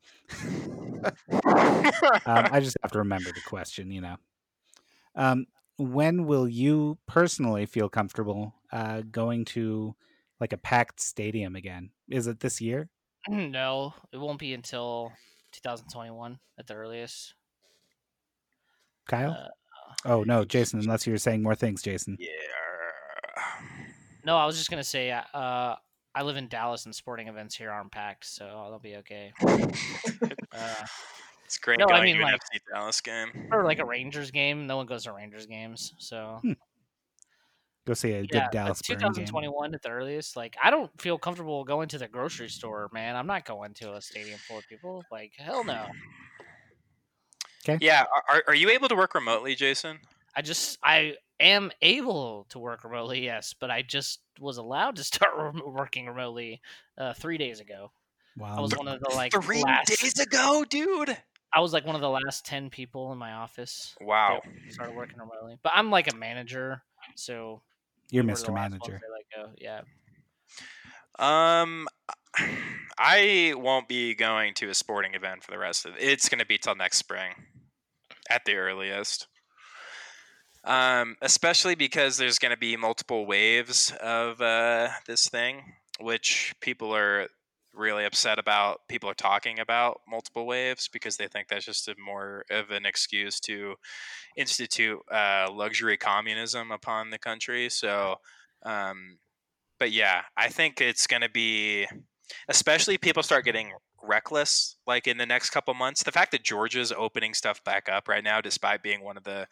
just have to remember the question, When will you personally feel comfortable going to like a packed stadium again? Is it this year? No, it won't be until 2021 at the earliest. Kyle? Jason, unless you were saying more things, Jason. Yeah. No, I was just going to say I live in Dallas and sporting events here aren't packed, so they'll be okay. It's great going to an FC Dallas game. Or like a Rangers game. No one goes to Rangers games. So go see a good Dallas game. 2021 at the earliest. Like I don't feel comfortable going to the grocery store, man. I'm not going to a stadium full of people. Like hell no. Okay. Yeah. Are you able to work remotely, Jason? I am able to work remotely, yes, but I just was allowed to start working remotely 3 days ago. Wow. I was one of the 3 days ago, dude. I was like one of the last 10 people in my office. Wow. Started working remotely, but I'm like a manager, so you're Mr. Manager. Yeah. I won't be going to a sporting event for the rest of it. It's going to be till next spring at the earliest. Especially because there's going to be multiple waves of this thing, which people are really upset about. People are talking about multiple waves because they think that's just more of an excuse to institute luxury communism upon the country. So, but yeah, I think it's going to be, especially people start getting reckless, like in the next couple months. The fact that Georgia's opening stuff back up right now, despite being one of the,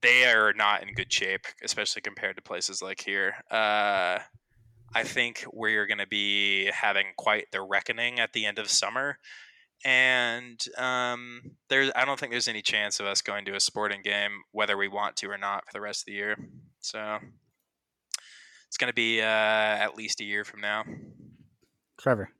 they are not in good shape, especially compared to places like here. I think we're going to be having quite the reckoning at the end of summer. And I don't think there's any chance of us going to a sporting game, whether we want to or not, for the rest of the year. So it's going to be at least a year from now. Trevor.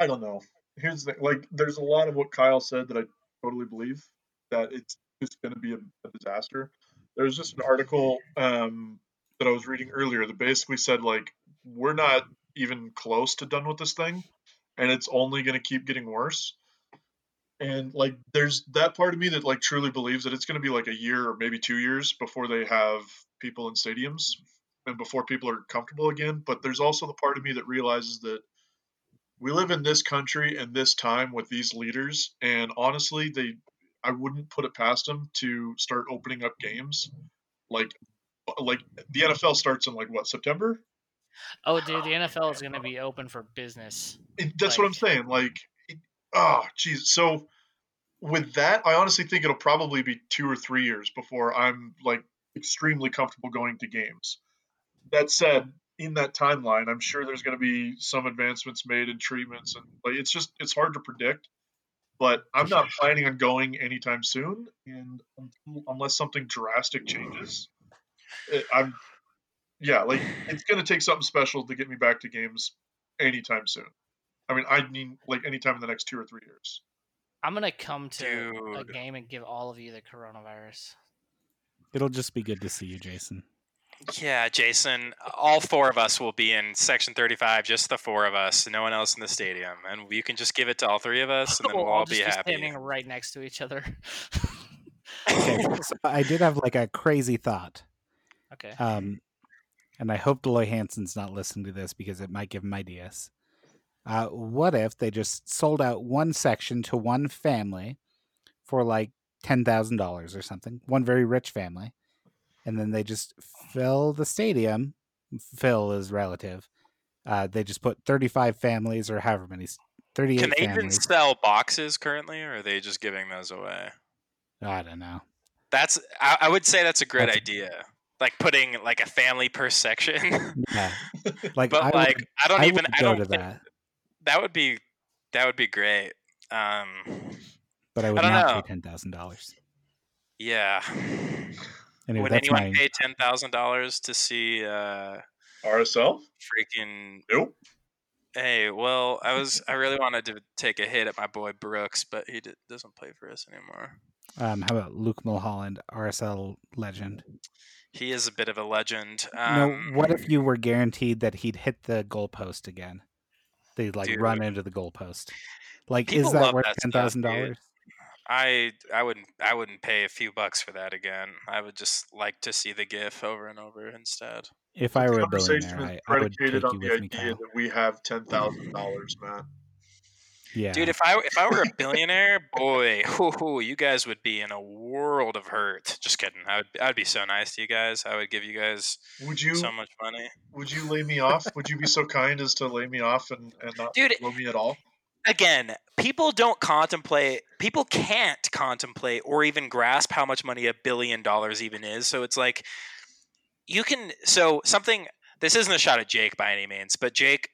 I don't know. Here's the there's a lot of what Kyle said that I totally believe, that it's just going to be a disaster. There's just an article that I was reading earlier that basically said, we're not even close to done with this thing, and it's only going to keep getting worse. And there's that part of me that truly believes that it's going to be a year or maybe 2 years before they have people in stadiums and before people are comfortable again. But there's also the part of me that realizes that we live in this country and this time with these leaders. And honestly, I wouldn't put it past them to start opening up games. Like the NFL starts in September? Oh, dude, the NFL is going to be open for business. That's what I'm saying. Oh, geez. So with that, I honestly think it'll probably be 2 or 3 years before I'm extremely comfortable going to games. That said, in that timeline, I'm sure there's going to be some advancements made in treatments, and it's hard to predict. But I'm not planning on going anytime soon, and unless something drastic changes, it's going to take something special to get me back to games anytime soon. I mean, anytime in the next 2 or 3 years. I'm going to come to a game and give all of you the coronavirus. It'll just be good to see you, Jason. Yeah, Jason, all four of us will be in Section 35, just the four of us, no one else in the stadium. And you can just give it to all three of us, and then we'll all be happy. Standing right next to each other. Okay, so I did have a crazy thought. Okay. And I hope Deloitte Hansen's not listening to this because it might give him ideas. What if they just sold out one section to one family for $10,000 or something, one very rich family, and then they just fill the stadium, fill is relative, they just put 35 families or however many, 38 families. Can they even sell boxes currently, or are they just giving those away? I don't know. I would say that's a great idea. Putting a family per section. Yeah. That would be great. But I would not pay $10,000. Yeah. Anyway, would anyone pay $10,000 to see RSL? Freaking nope. Hey, well, I really wanted to take a hit at my boy Brooks, but he doesn't play for us anymore. How about Luke Mulholland, RSL legend? He is a bit of a legend. What if you were guaranteed that he'd hit the goalpost again? They'd run into the goalpost. Is that worth $10,000? I wouldn't pay a few bucks for that again. I would just like to see the GIF over and over instead. If I were a billionaire, I would take you with me, Kyle. That we have $10,000, man. Yeah, dude. If I were a billionaire, boy, you guys would be in a world of hurt. Just kidding. I'd be so nice to you guys. I would give you guys so much money. Would you lay me off? Would you be so kind as to lay me off and not blow me at all? Again, people don't contemplate. People can't contemplate or even grasp how much money $1 billion even is. So it's you can. So something. This isn't a shot at Jake by any means, but Jake,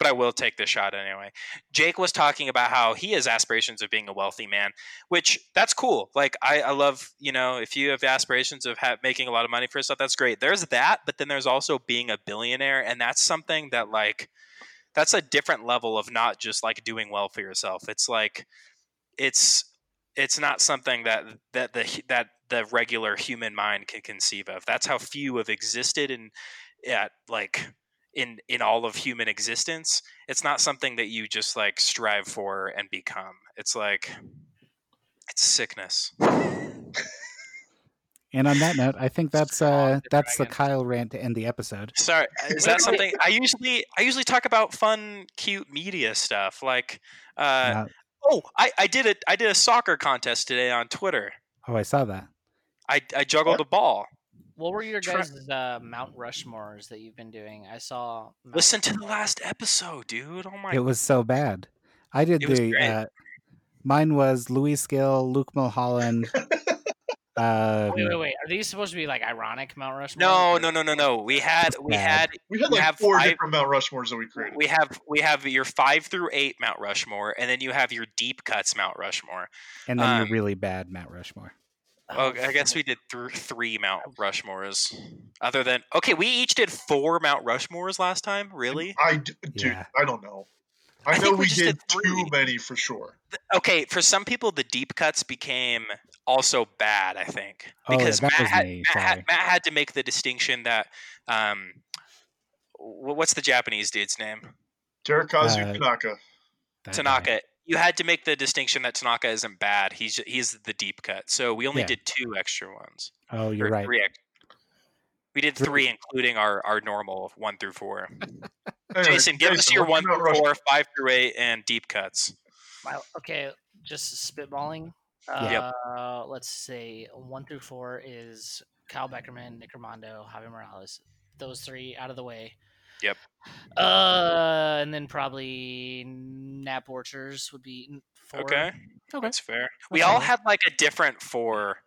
but I will take this shot anyway. Jake was talking about how he has aspirations of being a wealthy man, which that's cool. Like I love, you know, if you have aspirations of making a lot of money for yourself, that's great. There's that, but then there's also being a billionaire. And that's something that like, that's a different level of not just like doing well for yourself. It's like, it's not something that the regular human mind can conceive of. That's how few have existed in all of human existence. It's not something that you just like strive for and become. It's like, it's sickness. And on that note, I think that's the Kyle rant to end the episode. Sorry, is that something I usually talk about fun, cute media stuff like, oh, I did a soccer contest today on Twitter. Oh, I saw that. I juggled a ball. What were your guys' Mount Rushmores that you've been doing? I saw. Listen to the last episode, dude. Oh my! It was so bad. I did the. Mine was Luis Gil, Luke Mulholland. Wait! Are these supposed to be like ironic Mount Rushmore? No. We had four different Mount Rushmores that we created. We have your 5 through 8 Mount Rushmore, and then you have your deep cuts Mount Rushmore, and then your really bad Mount Rushmore. Well, I guess we did three Mount Rushmores. Other than we each did 4 Mount Rushmores last time. Really? Dude, I don't know. I know we did too many for sure. Okay, for some people, the deep cuts became also bad, I think. Because Matt had to make the distinction that what's the Japanese dude's name? Terakazu Tanaka. Tanaka. You had to make the distinction that Tanaka isn't bad. He's the deep cut. So we only did 2 extra ones. Oh, you're right. 3 We did 3, including our normal 1 through 4. Jason, give us your 1 through 4, 5 through 8, and deep cuts. Okay, just spitballing. Let's see. 1 through 4 is Kyle Beckerman, Nick Armando, Javi Morales. Those 3 out of the way. Yep. And then probably Nap Orchers would be 4. Okay. That's fair. We all had like a different 4.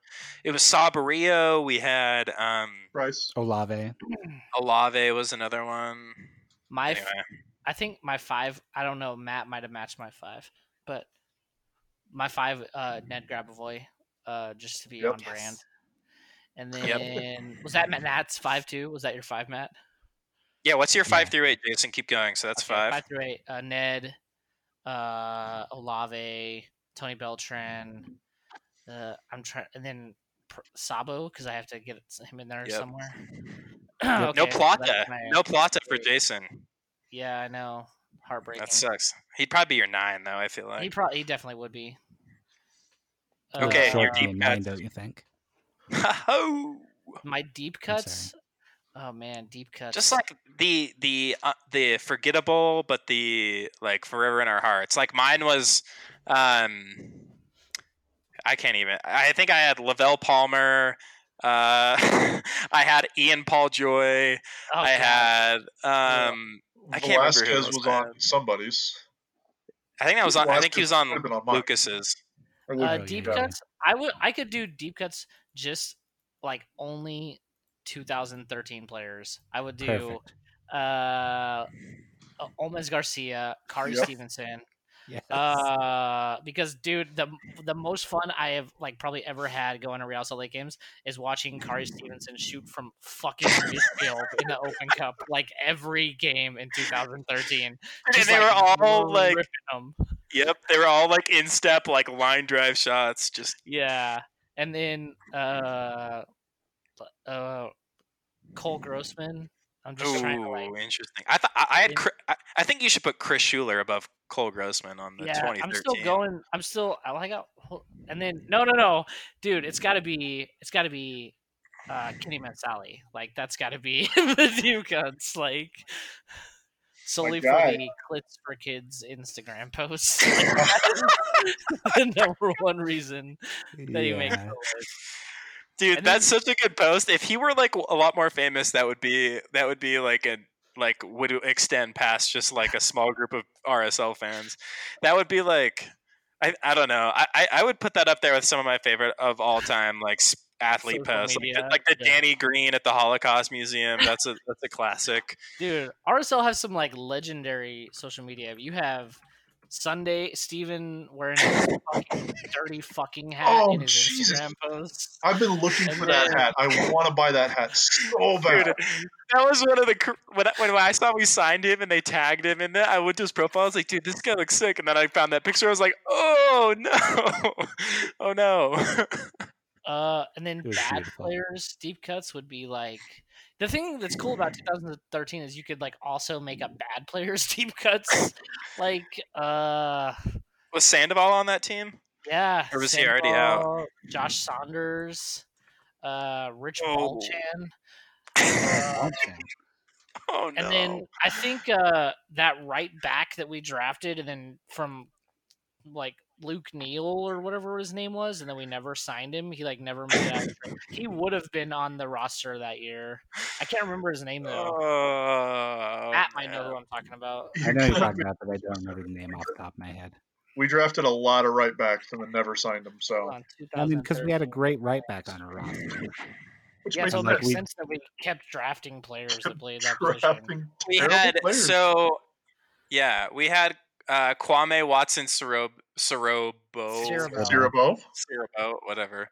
It was Saborillo. We had Rice Olave. Olave was another one. I think my 5. I don't know. Matt might have matched my 5, but my 5. Ned Grabavoy, just to be on brand. And then was that Matt's 5 too? Was that your 5, Matt? Yeah. What's your 5 through 8, Jason? Keep going. So that's 5. 5 through 8. Ned, Olave, Tony Beltran. I'm trying, and then Sabo because I have to get him in there somewhere. Okay, no Plata for Jason. Yeah, I know. Heartbreaking. That sucks. He'd probably be your 9, though. I feel like he definitely would be. Okay, your deep cuts. 9, don't you think? My deep cuts. Oh man, deep cuts. Just like the forgettable, but the like forever in our hearts. Like mine was. I can't even. I think I had Lavelle Palmer. I had Ian Paul Joy. I can't remember who was on somebody's. I think that was on. I think he was on Lucas's. Deep cuts. I could do deep cuts. Just like only 2013 players. I would do. Olmes Garcia, Kari Stevenson. Yes. Because dude, the most fun I have like probably ever had going to Real Salt Lake games is watching Kari Stevenson shoot from fucking Reese Field in the Open Cup like every game in 2013. And they were all like, they were all like in step, like line drive shots. And then Cole Grossman. I'm just trying to like. Interesting. I think you should put Chris Schuler above Cole Grossman on the 2013. I'm still going. And then no, dude, it's got to be Kenny Mansali. Like that's got to be the Duke Guns. Like solely for the Clits for Kids Instagram post. Like, the number one reason that you make the list. Dude, that's such a good post. If he were like a lot more famous, that would be like would extend past just like a small group of RSL fans. That would be like I don't know. I would put that up there with some of my favorite of all time, like athlete posts, like the Danny Green at the Holocaust Museum. That's a classic. Dude, RSL has some like legendary social media. You have Sunday Steven wearing his fucking dirty fucking hat in his Instagram post. I've been looking for that hat. I want to buy that hat so bad. Dude, that was one of the when I saw we signed him and they tagged him in that, I went to his profile. I was like, dude, this guy looks sick. And then I found that picture. I was like, oh no, oh no. And then bad players, deep cuts would be like the thing that's cool about 2013 is you could like also make a bad players deep cuts. Like was Sandoval on that team? Yeah, or was Sandoval, he already out? Josh Saunders, Rich Balchan. Oh no! And then I think that right back that we drafted, and then from like Luke Neal or whatever his name was, and then we never signed him. He like never made out. He would have been on the roster that year. I can't remember his name though. Matt might know who I'm talking about. I know you're talking about, but I don't remember the name off the top of my head. We drafted a lot of right backs and then never signed them. So I mean, because we had a great right back on our roster. Which yeah, so it makes sense that we kept drafting players that played that position. We had players. We had Kwame Watson Sirabo, whatever.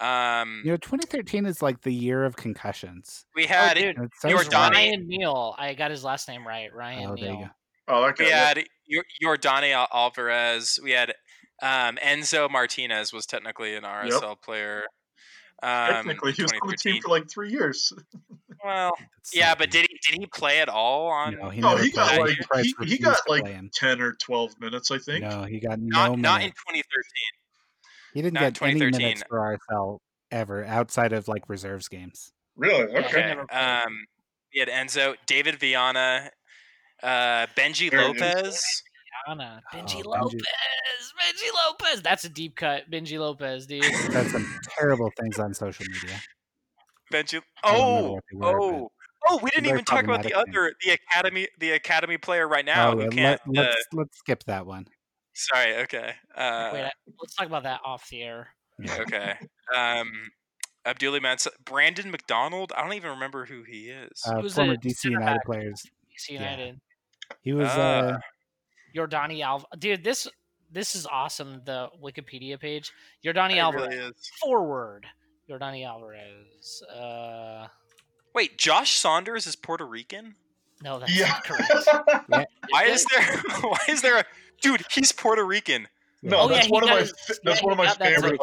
You know, 2013 is like the year of concussions. We had Ryan Neal. I got his last name right. Ryan Neal. Oh, okay. We had Yordane Alvarez. We had Enzo Martinez was technically an RSL player. Technically, he was on the team for like 3 years. Well, but did he play at all? He got 10 or 12 minutes, I think. No, he got not in 2013. He didn't get any minutes for RSL ever outside of like reserves games. Really? Okay. He had Enzo, David Viana, Benji Lopez. Benji Lopez. That's a deep cut, Benji Lopez, dude. That's some terrible things on social media. Benji. We didn't even talk about the academy player right now. Let's skip that one. Sorry. Okay. Let's talk about that off the air. Yeah. Okay. Abdullah Mansa, Brandon McDonald. I don't even remember who he is. He was former DC United players. DC United. Yeah. He was. Yordane Alvarez. Dude, this is awesome, the Wikipedia page. Yordane Alvarez. Really forward. Yordane Alvarez. Wait, Josh Saunders is Puerto Rican? No, that's not correct. Yeah. Why is there a dude, he's Puerto Rican. No, that's one of my favorite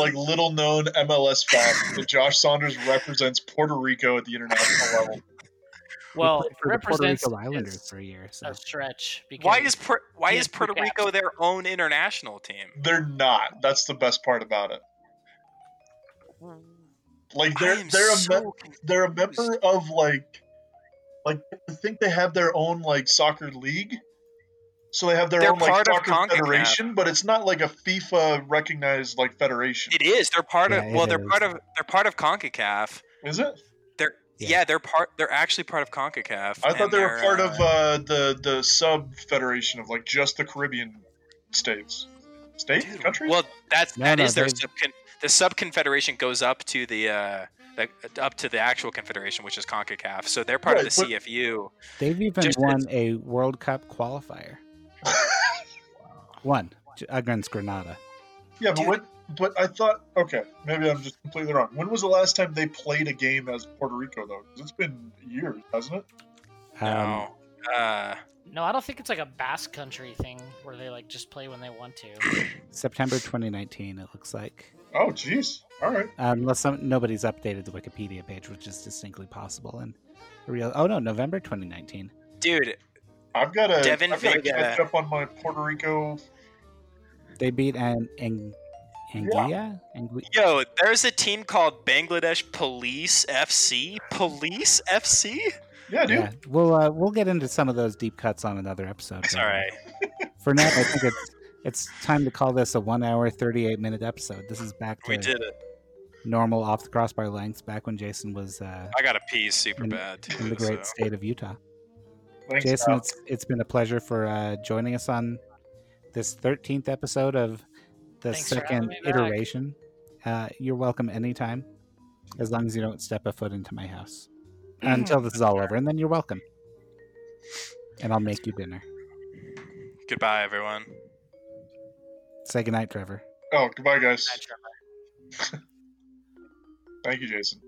like little known MLS facts that Josh Saunders represents Puerto Rico at the international level. Well, it represents Puerto Rico Islanders for a year. So. A stretch. Why is Puerto Rico their own international team? They're not. That's the best part about it. Like they're a member of like I think they have their own like soccer league. So they have their own like soccer federation, but it's not like a FIFA recognized like federation. It is. They're part of CONCACAF. Is it? Yeah, they're actually part of CONCACAF. I thought they were part of the sub federation of like just the Caribbean countries. Well, the sub confederation goes up to the actual confederation, which is CONCACAF. So they're part of the CFU. They've even won a World Cup qualifier. One against Grenada. Yeah, but what? But I thought, okay, maybe I'm just completely wrong. When was the last time they played a game as Puerto Rico, though? Because it's been years, hasn't it? No, I don't think it's like a Basque Country thing where they like just play when they want to. September 2019, it looks like. Oh, jeez. All right. Unless nobody's updated the Wikipedia page, which is distinctly possible. And November 2019. Dude, I've got to catch up on my Puerto Rico. They beat Anguilla? Yo, there's a team called Bangladesh Police FC. Police FC? Yeah, dude. Yeah. We'll get into some of those deep cuts on another episode. That's all right. For now, I think it's time to call this a 1 hour, 38-minute episode. This is back to normal off the crossbar length, back when Jason was... I got a pee super bad, too. In the great state of Utah. Thanks, Jason, it's been a pleasure for joining us on this 13th episode of the second iteration. You're welcome anytime, as long as you don't step a foot into my house until this is all over, and then you're welcome. And I'll make you dinner. Goodbye, everyone. Say goodnight, Trevor. Oh, goodbye, guys. Goodnight, Trevor. Thank you, Jason.